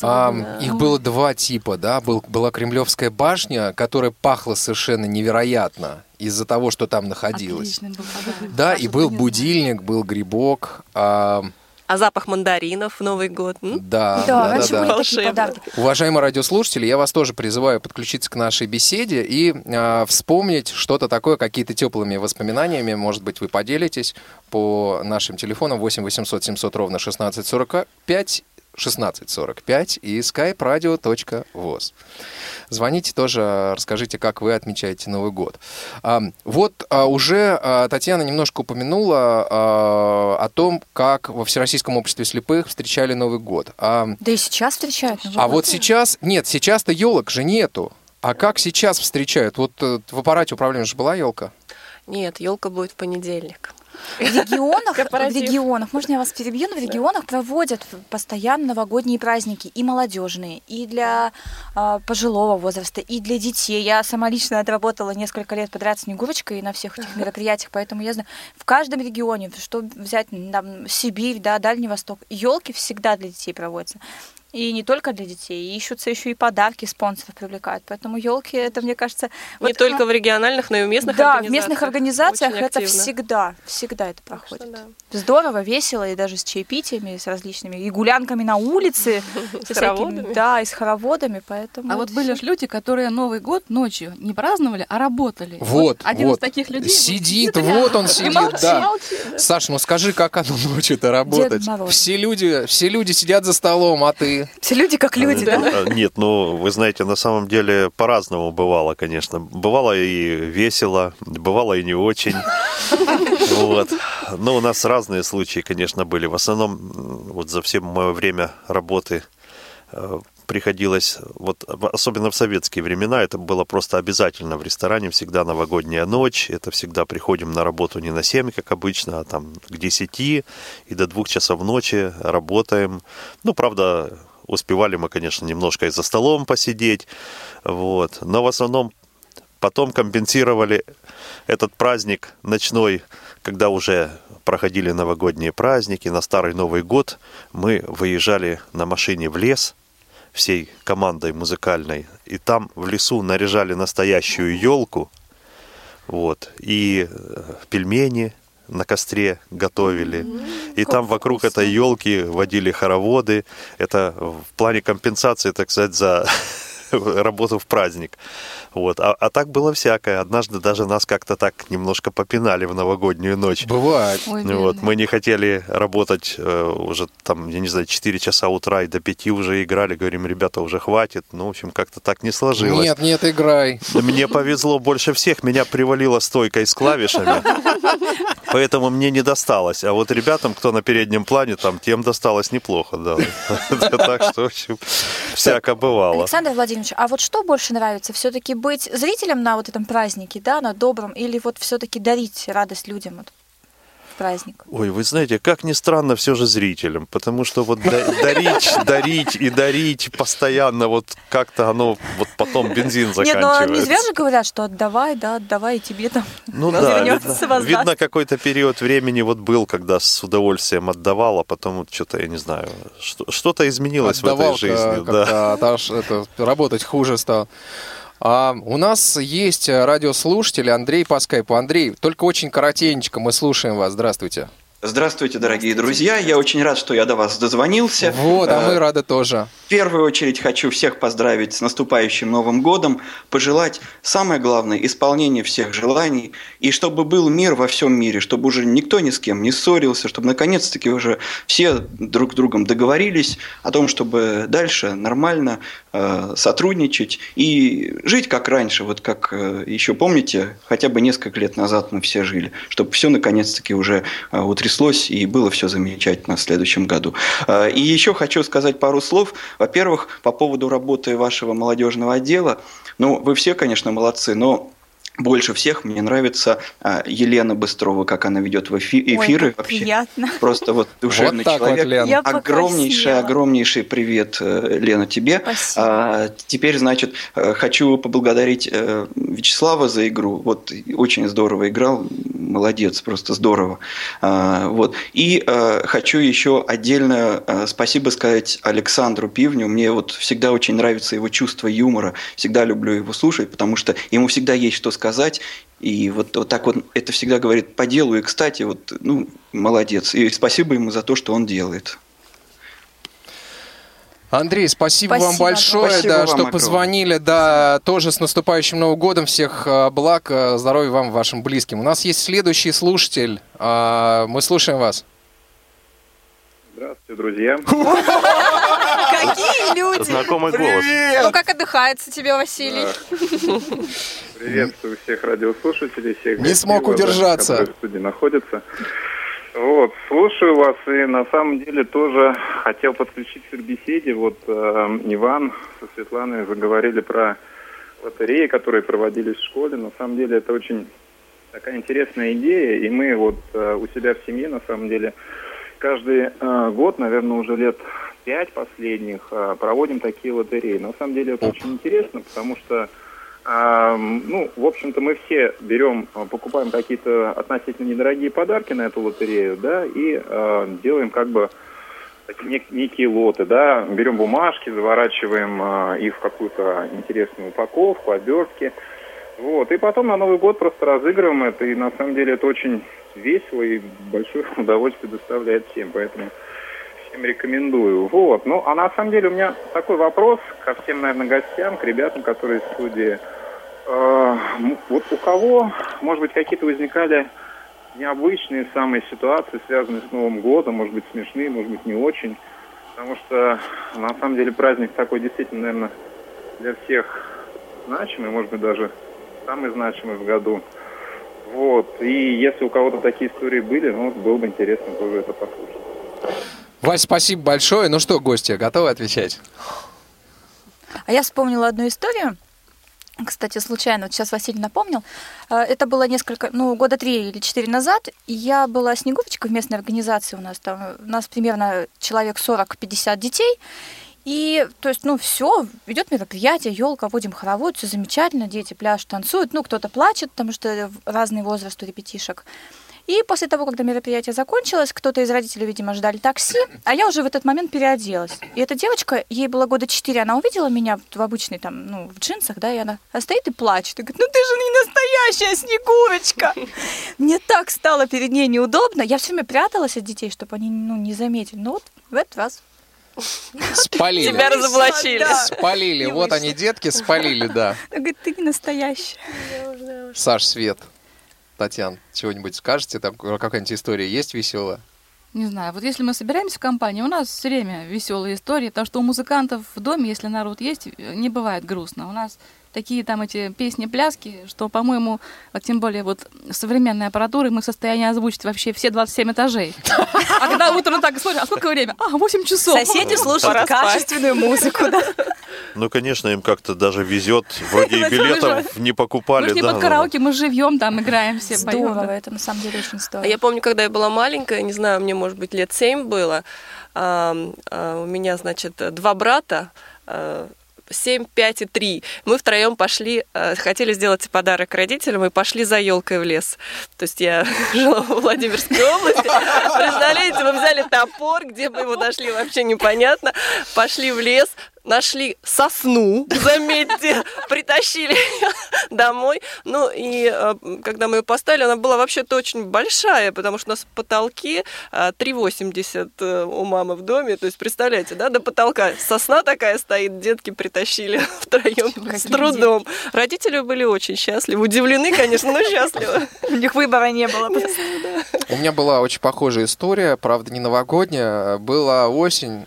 А, да. Их было два типа, да, Был, была Кремлевская башня, которая пахла совершенно невероятно из-за того, что там находилось. Отлично, был, да, и был будильник, был грибок. А... а запах мандаринов в Новый год. М? Да, да, да, да, да. Такие подарки. Уважаемые радиослушатели, я вас тоже призываю подключиться к нашей беседе и э, вспомнить что-то такое, какие-то теплыми воспоминаниями, может быть, вы поделитесь по нашим телефонам восемь восемьсот семьсот ровно шестнадцать сорок пять шестнадцать сорок пять и skype radio dot voz. Звоните тоже, расскажите, как вы отмечаете Новый год. Вот уже Татьяна немножко упомянула о том, как во Всероссийском обществе слепых встречали Новый год. Да и сейчас встречают Новый год. А вот сейчас, нет, сейчас-то елок же нету. А как сейчас встречают? Вот в аппарате управления же была елка? Нет, елка будет в понедельник. В регионах, в регионах, можно я вас перебью, но в регионах проводят постоянно новогодние праздники, и молодежные, и для э, пожилого возраста, и для детей. Я сама лично отработала несколько лет подряд Снегурочкой на всех этих мероприятиях, поэтому я знаю, в каждом регионе, что взять, там, Сибирь, да, Дальний Восток, елки всегда для детей проводятся. И не только для детей, ищутся еще и подарки, спонсоров привлекают. Поэтому елки, это, мне кажется... Не вот, только в региональных, но и в местных да, организациях. Да, в местных организациях очень это активно. всегда, всегда это проходит. Что, да. Здорово, весело, и даже с чаепитиями, с различными, и гулянками на улице. С хороводами. Да, и с хороводами, поэтому... А вот были же люди, которые Новый год ночью не праздновали, а работали. Вот, один из таких людей... Сидит, вот он сидит, да. Саш, ну скажи, как оно ночью-то работать? Все люди сидят за столом, а ты... Все люди как люди, да? Нет, ну, вы знаете, на самом деле по-разному бывало, конечно. Бывало и весело, бывало и не очень. Вот. Но у нас разные случаи, конечно, были. В основном, вот за все мое время работы приходилось, вот особенно в советские времена, это было просто обязательно в ресторане, всегда новогодняя ночь, это всегда приходим на работу не на семь, как обычно, а там к десяти и до двух часов ночи работаем. Ну, правда... Успевали мы, конечно, немножко и за столом посидеть, вот. Но в основном потом компенсировали этот праздник ночной, когда уже проходили новогодние праздники, на Старый Новый год мы выезжали на машине в лес всей командой музыкальной, и там в лесу наряжали настоящую елку, вот, и пельмени на костре готовили. Mm-hmm. И как там вокруг вкусно. Этой елки водили хороводы. Это в плане компенсации, так сказать, за работу в праздник. Вот. А, а так было всякое. Однажды даже нас как-то так немножко попинали в новогоднюю ночь. Бывает. Ой, вот. Мы не хотели работать э, уже там, я не знаю, четыре часа утра и до пяти уже играли. Говорим, ребята, уже хватит. Ну, в общем, как-то так не сложилось. Нет, нет, играй. Мне повезло больше всех. Меня привалило стойкой с клавишами. Поэтому мне не досталось. А вот ребятам, кто на переднем плане, там, тем досталось неплохо. Да. Так что, в общем, всяко бывало. Александр Владимирович, а вот что больше нравится? Все-таки быть зрителем на вот этом празднике, да, на добром, или вот все-таки дарить радость людям в праздник? Ой, вы знаете, как ни странно, все же зрителям, потому что вот дарить, дарить и дарить постоянно, вот как-то оно вот потом бензин заканчивается. Нет, ну не зря же говорят, что отдавай, да, отдавай, и тебе там ну да, видно, видно, какой-то период времени вот был, когда с удовольствием отдавал, а потом вот что-то, я не знаю, что- что-то изменилось отдавал в этой жизни. Да. Отдавал, это, работать хуже стало. А, у нас есть радиослушатель Андрей по скайпу. Андрей, только очень коротенечко, мы слушаем вас. Здравствуйте. Здравствуйте, дорогие друзья. Я очень рад, что я до вас дозвонился. Вот, а мы рады тоже. В первую очередь хочу всех поздравить с наступающим Новым годом, пожелать, самое главное, исполнения всех желаний, и чтобы был мир во всем мире, чтобы уже никто ни с кем не ссорился, чтобы наконец-таки уже все друг с другом договорились о том, чтобы дальше нормально э, сотрудничать и жить как раньше, вот как э, еще помните, хотя бы несколько лет назад мы все жили, чтобы все наконец-таки уже э, утряслось. И было все замечательно в следующем году. И еще хочу сказать пару слов. Во-первых, по поводу работы вашего молодежного отдела. Ну, вы все, конечно, молодцы, но больше всех мне нравится Елена Бестрова, как она ведет в эфи- эфиры. Ой, вообще. Приятно. Просто вот душевный вот человек. Вот, Лена. Огромнейший, огромнейший привет, Лена, тебе. А, теперь, значит, хочу поблагодарить Вячеслава за игру. Вот очень здорово играл, молодец, просто здорово. А, вот. И а, хочу еще отдельно а, спасибо сказать Александру Пивню. Мне вот всегда очень нравится его чувство юмора. Всегда люблю его слушать, потому что ему всегда есть что сказать. Сказать. И вот, вот так вот это всегда говорит по делу. И, кстати, вот, ну, молодец. И спасибо ему за то, что он делает. Андрей, спасибо, спасибо вам большое, спасибо да, вам, что огромное. Позвонили. Да, тоже с наступающим Новым годом. Всех благ, здоровья вам, вашим близким. У нас есть следующий слушатель. Мы слушаем вас. Здравствуйте, друзья. Какие люди! Знакомый голос. Ну, как отдыхается тебе, Василий? Приветствую всех радиослушателей. Всех не смог удержаться. Которые в студии находятся. Вот, слушаю вас и на самом деле тоже хотел подключиться к беседе. Вот э, Иван со Светланой заговорили про лотереи, которые проводились в школе. На самом деле это очень такая интересная идея. И мы вот э, у себя в семье на самом деле... Каждый э, год, наверное, уже лет пять последних э, проводим такие лотереи. На самом деле это очень интересно, потому что, э, ну, в общем-то, мы все берем, покупаем какие-то относительно недорогие подарки на эту лотерею, да, и э, делаем как бы такие некие лоты, да, берем бумажки, заворачиваем э, их в какую-то интересную упаковку, обертки, вот, и потом на Новый год просто разыгрываем это, и на самом деле это очень... весело и большое удовольствие доставляет всем, поэтому всем рекомендую. Вот, ну, а на самом деле у меня такой вопрос ко всем, наверное, гостям, к ребятам, которые в студии. Вот у кого, может быть, какие-то возникали необычные самые ситуации, связанные с Новым годом, может быть, смешные, может быть, не очень, потому что, на самом деле, праздник такой действительно, наверное, для всех значимый, может быть, даже самый значимый в году. Вот, и если у кого-то такие истории были, ну, было бы интересно тоже это послушать. Вась, спасибо большое. Ну что, гости, готовы отвечать? А я вспомнила одну историю. Кстати, случайно, вот сейчас Василий напомнил. Это было несколько, ну, года три или четыре назад. Я была Снегурочкой в местной организации у нас. Там у нас примерно человек сорок-пятьдесят детей. И, то есть, ну, все, идет мероприятие, елка, водим хоровод, все замечательно, дети пляж танцуют, ну, кто-то плачет, потому что разный возраст у ребятишек. И после того, когда мероприятие закончилось, кто-то из родителей, видимо, ждали такси, а я уже в этот момент переоделась. И эта девочка, ей было года четыре, она увидела меня в обычной там, ну, в джинсах, да, и она стоит и плачет. И говорит, ну ты же не настоящая Снегурочка! Мне так стало перед ней неудобно. Я все время пряталась от детей, чтобы они, ну, не заметили. Ну, вот в этот раз Спалили. Тебя разоблачили. Спалили. Вот они, детки, спалили, да. Говорит, ты не настоящий. Саш, Свет, Татьяна, чего-нибудь скажете? Там какая-нибудь история есть веселая? Не знаю, вот если мы собираемся в компании, у нас все время веселые истории, потому что у музыкантов в доме, если народ есть, не бывает грустно. У нас такие там эти песни-пляски, что, по-моему, вот, тем более вот современной аппаратурой мы в состоянии озвучить вообще все двадцать семь этажей. А когда утром так слушаешь, а сколько время? А, восемь часов. Соседи слушают качественную музыку, да. Ну, конечно, им как-то даже везет, вроде и билетов не покупали. Мы же не под караоке, мы живем там, играем все, поем. Здорово, это на самом деле очень здорово. Я помню, когда я была маленькая, не знаю, мне, может быть, лет семь было, у меня, значит, два брата, семь, пять и три. Мы втроем пошли, э, хотели сделать подарок родителям и пошли за елкой в лес. То есть я жила во Владимирской области. Представляете, мы взяли топор, где мы его нашли, вообще непонятно. Пошли в лес, нашли сосну, заметьте, притащили домой. Ну и э, когда мы ее поставили, она была вообще-то очень большая, потому что у нас потолки э, три восемьдесят э, у мамы в доме. То есть, представляете, да, до потолка сосна такая стоит, детки притащили втроем с трудом. Детки. Родители были очень счастливы, удивлены, конечно, но счастливы. У них выбора не было. У меня была очень похожая история, правда, не новогодняя. Была осень,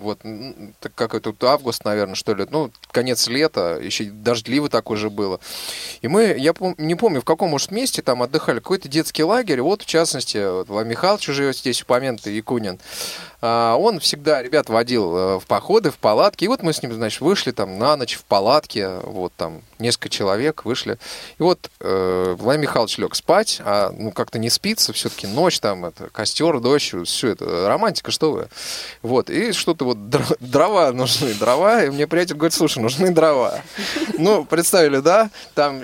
вот, как это, август, наверное, что ли, ну, конец лета, еще дождливо так уже было. И мы, я пом- не помню, в каком уж месте там отдыхали, какой-то детский лагерь, вот, в частности, вот, Владимир Михайлович уже здесь упомянутый, Якунин, а, он всегда ребят водил в походы, в палатки, и вот мы с ним, значит, вышли там на ночь в палатке, вот там несколько человек вышли, и вот э, Владимир Михайлович лег спать, а, ну, как-то не спится, все-таки ночь там, это, костер, дождь, все это, романтика, что вы, вот, и что-то вот дрова нужны, дрова, и мне приятель говорит, слушай, нужны дрова. Ну, представили, да, там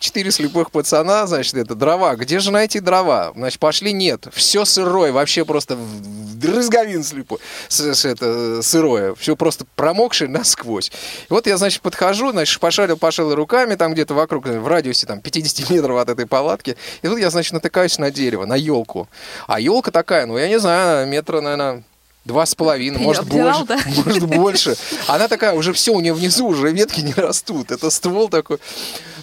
четыре слепых пацана, значит, это дрова, где же найти дрова? Значит, пошли, нет, все сырое, вообще просто дрызговин слепой, это, сырое, все просто промокшее насквозь. И вот я, значит, подхожу, значит, пошарил-пошарил руками, там где-то вокруг, в радиусе, там, пятьдесят метров от этой палатки, и тут я, значит, натыкаюсь на дерево, на елку. А елка такая, ну, я не знаю, метра, наверное... Два с половиной, может, обдирал, больше, да? Может больше. Она такая, уже все, у нее внизу уже ветки не растут. Это ствол такой,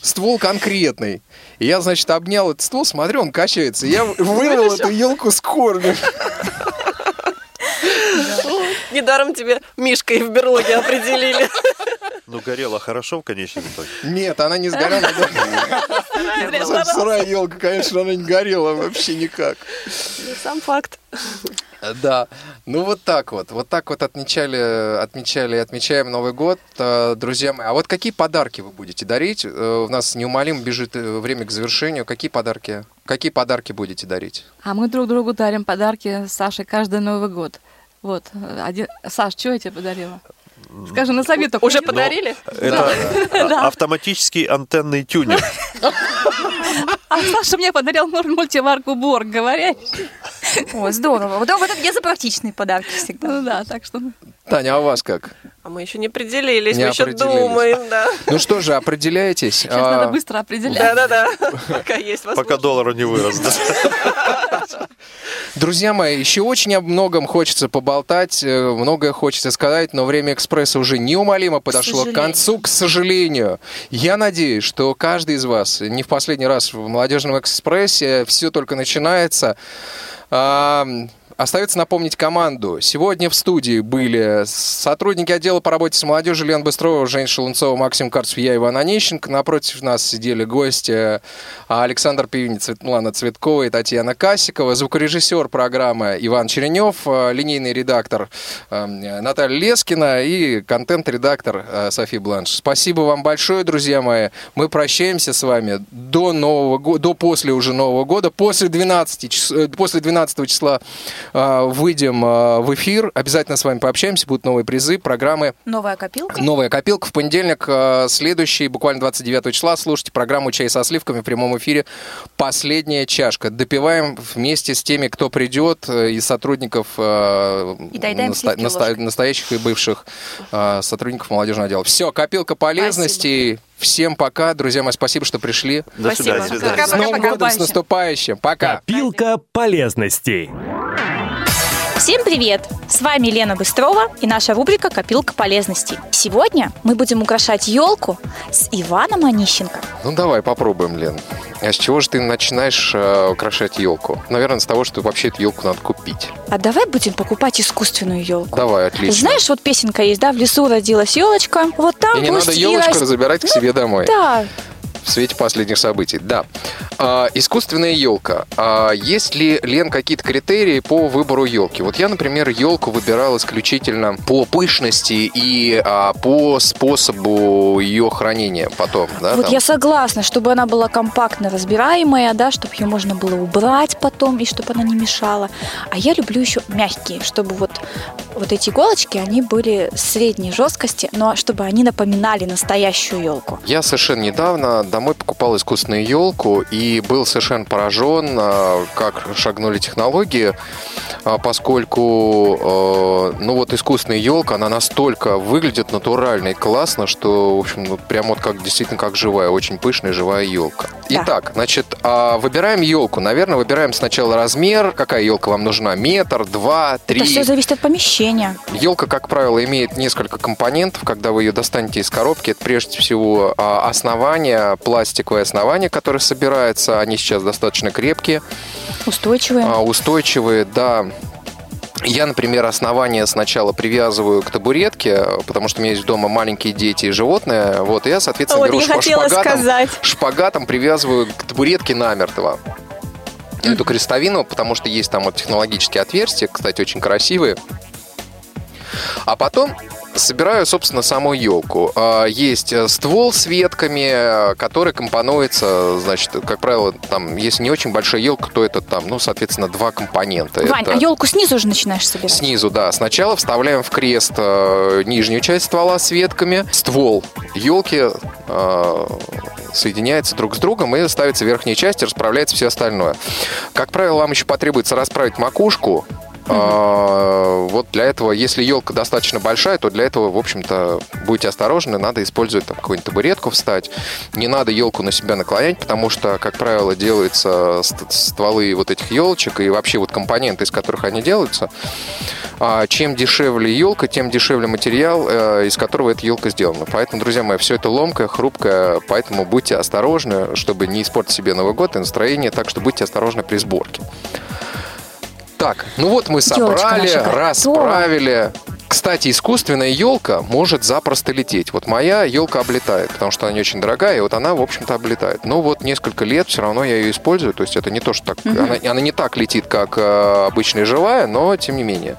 ствол конкретный. И я, значит, обнял этот ствол, смотрю, он качается. Я вырвал эту елку с корнем. Недаром тебе Мишкой в берлоге определили. Ну, горела хорошо в конечном итоге. Нет, она не сгорела. Сырая елка, конечно, она не горела вообще никак. Сам факт. Да, ну вот так вот, вот так вот отмечали, отмечали и отмечаем Новый год, друзья мои. А вот какие подарки вы будете дарить? У нас неумолимо бежит время к завершению. Какие подарки? Какие подарки будете дарить? А мы друг другу дарим подарки с Сашей каждый Новый год. Вот, один... Саш, что я тебе подарила? Скажи, на совет только. Уже подарили? Это автоматический антенный тюнер. А Саша мне подарил мультиварку Борг, говоря. О, здорово. Вот это я за практичные подарки всегда. Ну да, так что... Таня, а у вас как? А мы еще не определились, не мы определились. Еще думаем, да. Ну что же, определяйтесь. Сейчас а... надо быстро определять. Да-да-да, пока есть возможность. Пока доллар не вырос. Друзья мои, еще очень о многом хочется поболтать, многое хочется сказать, но время экспресса уже неумолимо подошло к концу, к сожалению. Я надеюсь, что каждый из вас не в последний раз в Молодежном экспрессе, все только начинается. Остается напомнить команду. Сегодня в студии были сотрудники отдела по работе с молодежью Лен Бестрова, Жень Шелунцова, Максим Карцев, я, Иван Нищенко. Напротив нас сидели гости Александр Пивень, Светлана Цветкова и Татьяна Касикова, звукорежиссер программы Иван Черенев, линейный редактор Наталья Лескина и контент-редактор Софи Бланш. Спасибо вам большое, друзья мои. Мы прощаемся с вами до нового года, до после уже Нового года, после двенадцатого, после двенадцатого числа. Выйдем в эфир, обязательно с вами пообщаемся, будут новые призы, программы. Новая копилка. Новая копилка в понедельник, следующий, буквально двадцать девятого числа. Слушайте программу «Чай со сливками» в прямом эфире. Последняя чашка. Допиваем вместе с теми, кто придет, из сотрудников, и наста- наста- настоящих и бывших сотрудников молодежного отдела. Все, копилка полезностей. Спасибо. Всем пока, друзья мои, спасибо, что пришли. До спасибо. Свидания. Пока, с Новым годом, с наступающим. Пока. Копилка полезностей. Всем привет! С вами Лена Бестрова и наша рубрика «Копилка полезностей». Сегодня мы будем украшать елку с Иваном Онищенко. Ну давай попробуем, Лен. А с чего же ты начинаешь э, украшать елку? Наверное, с того, что вообще эту елку надо купить. А давай будем покупать искусственную елку. Давай, отлично. Знаешь, вот песенка есть, да? В лесу родилась елочка. Вот там. И не надо елочку рас... разобирать к ну, себе домой. Да. В свете последних событий, да. А, искусственная елка. А есть ли, Лен, какие-то критерии по выбору елки? Вот я, например, елку выбирал исключительно по пышности и а, по способу ее хранения потом. Да, вот там. Я согласна, чтобы она была компактно разбираемая, да, чтобы ее можно было убрать потом и чтобы она не мешала. А я люблю еще мягкие, чтобы вот, вот эти иголочки, они были средней жесткости, но чтобы они напоминали настоящую елку. Я совершенно недавно домой покупал искусственную елку и был совершенно поражен, как шагнули технологии, поскольку, ну вот искусственная елка, она настолько выглядит натурально и классно, что, в общем, прям вот как действительно как живая, очень пышная живая елка. Да. Итак, значит, выбираем елку, наверное, выбираем сначала размер, какая елка вам нужна, метр, два, три. Это все зависит от помещения. Елка, как правило, имеет несколько компонентов, когда вы ее достанете из коробки, это прежде всего основание, пластиковое основание, которое собирается, они сейчас достаточно крепкие. Устойчивые. А, устойчивые, да. Я, например, основание сначала привязываю к табуретке, потому что у меня есть дома маленькие дети и животные. Вот, и я, соответственно, вот беру я шпагатом, шпагатом привязываю к табуретке намертво. Mm-hmm. Эту крестовину, потому что есть там вот технологические отверстия, кстати, очень красивые. А потом собираю, собственно, саму елку. Есть ствол с ветками, который компонуется, значит, как правило, там, если не очень большая елка, то это там, ну, соответственно, два компонента. Вань, это... а елку снизу же начинаешь собирать? Снизу, да. Сначала вставляем в крест нижнюю часть ствола с ветками. Ствол елки э, соединяется друг с другом и ставится верхняя часть, и расправляется все остальное. Как правило, вам еще потребуется расправить макушку. Uh-huh. Вот для этого, если елка достаточно большая, то для этого, в общем-то, будьте осторожны, надо использовать там какую-нибудь табуретку встать. Не надо елку на себя наклонять, потому что, как правило, делаются стволы вот этих елочек и вообще вот компоненты, из которых они делаются. Чем дешевле елка, тем дешевле материал, из которого эта елка сделана. Поэтому, друзья мои, все это ломкое, хрупкое, поэтому будьте осторожны, чтобы не испортить себе Новый год и настроение, так что будьте осторожны при сборке. Так, ну вот мы собрали, расправили. Кстати, искусственная елка может запросто лететь. Вот моя елка облетает, потому что она не очень дорогая, и вот она, в общем-то, облетает. Но вот несколько лет все равно я ее использую. То есть это не то, что так, угу. она, она не так летит, как э, обычная живая, но тем не менее.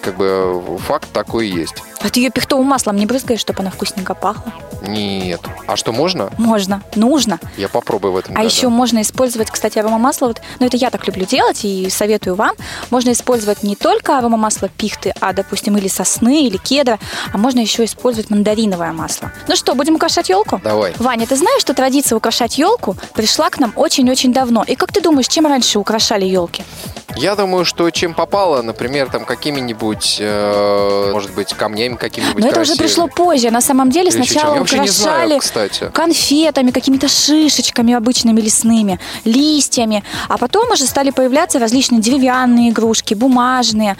Как бы факт такой есть. А ты ее пихтовым маслом не брызгаешь, чтобы она вкусненько пахла? Нет. А что, можно? Можно. Нужно. Я попробую в этом году. А еще можно использовать, кстати, аромамасло. Вот, ну, это я так люблю делать и советую вам. Можно использовать не только аромамасло пихты, а, допустим, или сосны, или кедра, а можно еще использовать мандариновое масло. Ну что, будем украшать елку? Давай. Ваня, ты знаешь, что традиция украшать елку пришла к нам очень-очень давно. И как ты думаешь, чем раньше украшали елки? Я думаю, что чем попало, например, там какими-нибудь, э, может быть, камнями какими-нибудь. Но это красивыми. Уже пришло позже. На самом деле или сначала украшали знаю, конфетами, какими-то шишечками обычными лесными, листьями. А потом уже стали появляться различные деревянные игрушки, бумажные.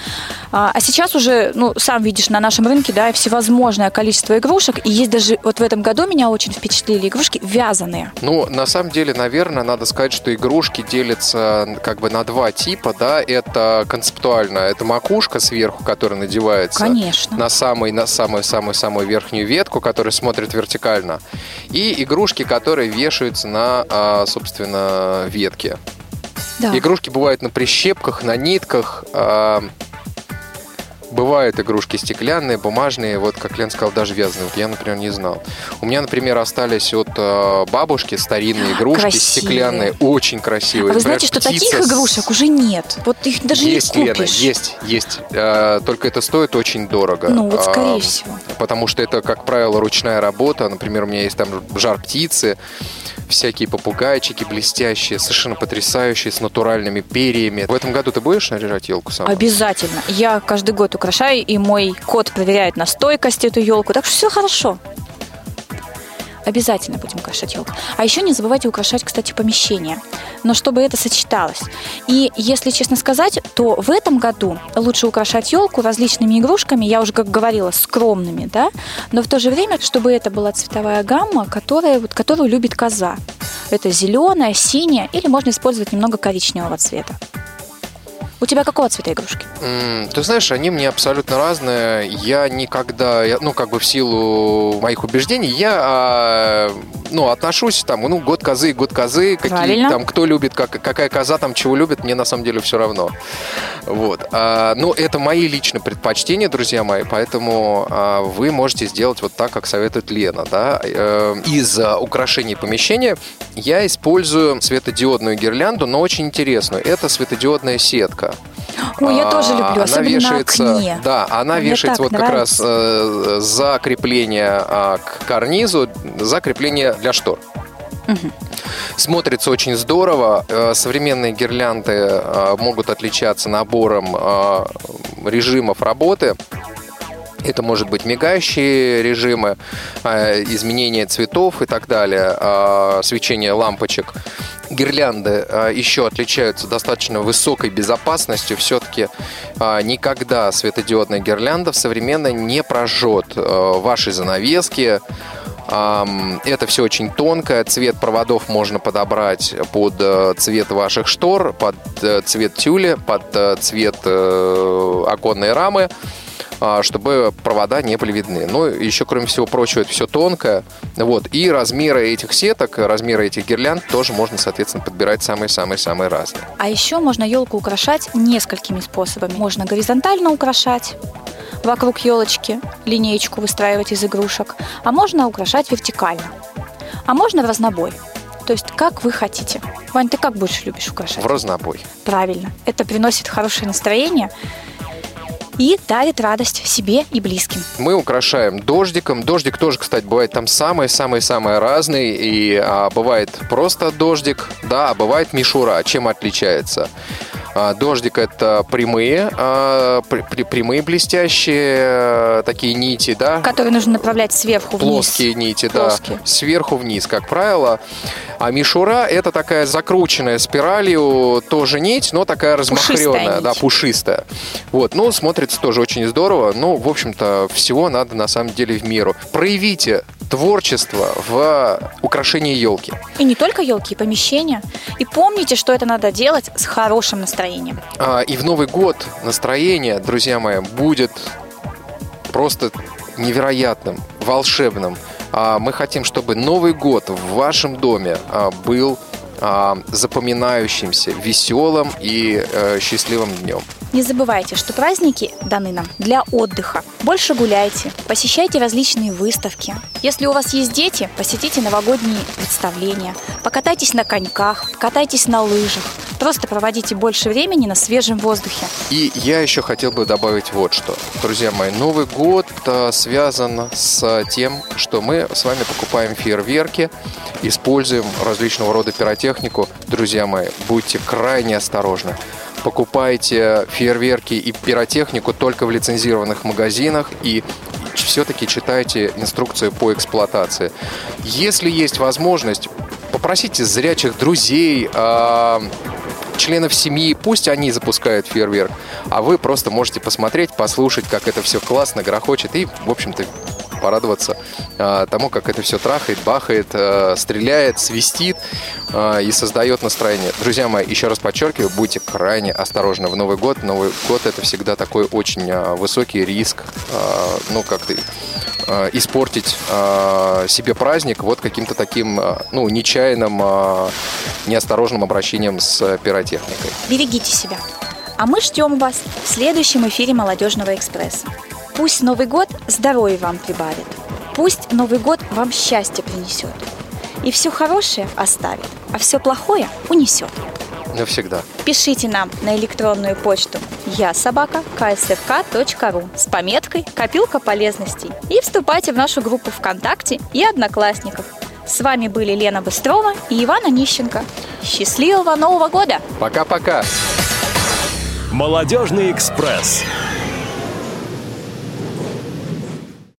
А сейчас уже, ну, сам видишь, на нашем рынке, да, всевозможное количество игрушек. И есть даже, вот в этом году меня очень впечатлили игрушки вязаные. Ну, на самом деле, наверное, надо сказать, что игрушки делятся как бы на два типа, да. Да, это концептуально, это макушка сверху, которая надевается Конечно. на самую, на самую, самую, самую верхнюю ветку, которая смотрит вертикально, и игрушки, которые вешаются на, собственно, ветке. Да. Игрушки бывают на прищепках, на нитках. Бывают игрушки стеклянные, бумажные, вот как Лен сказал, даже вязаные. Вот я, например, не знал. У меня, например, остались от бабушки старинные игрушки красивые. Стеклянные, очень красивые. А вы знаете, например, что птица... таких игрушек уже нет? Вот их даже есть, не купишь. Есть, Лена, есть, есть. Только это стоит очень дорого. Ну вот, скорее а, всего. Потому что это, как правило, ручная работа. Например, у меня есть там жар-птицы, всякие попугайчики блестящие, совершенно потрясающие, с натуральными перьями. В этом году ты будешь наряжать елку сама? Обязательно. Я каждый год украшаю, и мой кот проверяет на стойкость эту елку. Так что все хорошо. обязательно будем украшать елку. А еще не забывайте украшать, кстати, помещение, но чтобы это сочеталось. И если честно сказать, то в этом году лучше украшать елку различными игрушками, я уже, как говорила, скромными, да, но в то же время, чтобы это была цветовая гамма, которая, вот, которую любит коза. Это зеленая, синяя, или можно использовать немного коричневого цвета. У тебя какого цвета игрушки? Mm, ты знаешь, они мне абсолютно разные. Я никогда, я, ну, как бы в силу моих убеждений, я, ну, отношусь там, ну, год козы, год козы, какие, там, кто любит, как, какая коза, там, чего любит, мне на самом деле все равно. Вот. А, но это мои личные предпочтения, друзья мои, поэтому а, вы можете сделать вот так, как советует Лена, да. Из украшений помещения я использую светодиодную гирлянду, но очень интересную. Это светодиодная сетка. Ой, а, я тоже люблю, особенно вешается, на окне. Да, она Мне вешается вот нравится. Как раз э, за крепление э, к карнизу, за крепление для штор. Угу. Смотрится очень здорово. Современные гирлянды могут отличаться набором э, режимов работы. Это может быть мигающие режимы, изменение цветов и так далее, свечение лампочек. Гирлянды еще отличаются достаточно высокой безопасностью. Все-таки никогда светодиодная гирлянда современно не прожжет ваши занавески. Это все очень тонко. Цвет проводов можно подобрать под цвет ваших штор, под цвет тюля, под цвет оконной рамы, чтобы провода не были видны. Ну, еще, кроме всего прочего, это все тонкое. Вот. И размеры этих сеток, размеры этих гирлянд тоже можно, соответственно, подбирать самые-самые-самые разные. А еще можно елку украшать несколькими способами. Можно горизонтально украшать вокруг елочки, линеечку выстраивать из игрушек. А можно украшать вертикально. А можно в разнобой. То есть, как вы хотите. Вань, ты как больше любишь украшать? В разнобой. Правильно. Это приносит хорошее настроение и дарит радость себе и близким. Мы украшаем дождиком. Дождик тоже, кстати, бывает там самый-самый-самый разный. И а, бывает просто дождик, да, а бывает мишура. Чем отличается? А, дождик – это прямые, а, при, прямые блестящие такие нити, да? Которые нужно направлять сверху вниз. Плоские нити, Плоские. да. Сверху вниз, как правило. А мишура – это такая закрученная спиралью тоже нить, но такая размахренная, да, пушистая. Вот, ну, смотрит тоже очень здорово. Ну, в общем-то, всего надо на самом деле в меру. Проявите творчество в украшении елки. И не только елки, и помещения. И помните, что это надо делать с хорошим настроением. А, и в Новый год настроение, друзья мои, будет просто невероятным, волшебным. А, мы хотим, чтобы Новый год в вашем доме а, был запоминающимся, веселым и э, счастливым днем. Не забывайте, что праздники даны нам для отдыха. Больше гуляйте, посещайте различные выставки. Если у вас есть дети, посетите новогодние представления. Покатайтесь на коньках, покатайтесь на лыжах. Просто проводите больше времени на свежем воздухе. И я еще хотел бы добавить вот что. Друзья мои, Новый год связан с тем, что мы с вами покупаем фейерверки, используем различного рода пиротехнику. Друзья мои, будьте крайне осторожны. Покупайте фейерверки и пиротехнику только в лицензированных магазинах и все-таки читайте инструкцию по эксплуатации. Если есть возможность, попросите зрячих друзей, членов семьи, пусть они запускают фейерверк, а вы просто можете посмотреть, послушать, как это все классно грохочет и, в общем-то, порадоваться э, тому, как это все трахает, бахает, э, стреляет, свистит э, и создает настроение. Друзья мои, еще раз подчеркиваю, будьте крайне осторожны в Новый год. Новый год — это всегда такой очень э, высокий риск, э, ну, как-то э, испортить э, себе праздник вот каким-то таким, э, ну, нечаянным, э, неосторожным обращением с пиротехникой. Берегите себя. А мы ждем вас в следующем эфире «Молодежного экспресса». Пусть Новый год здоровья вам прибавит. Пусть Новый год вам счастье принесет. И все хорошее оставит, а все плохое унесет. Навсегда. Пишите нам на электронную почту я собака точка ка эс эф ка точка ру с пометкой «Копилка полезностей». И вступайте в нашу группу ВКонтакте и Одноклассников. С вами были Лена Бестрова и Ивана Нищенко. Счастливого Нового года! Пока-пока! «Молодежный экспресс».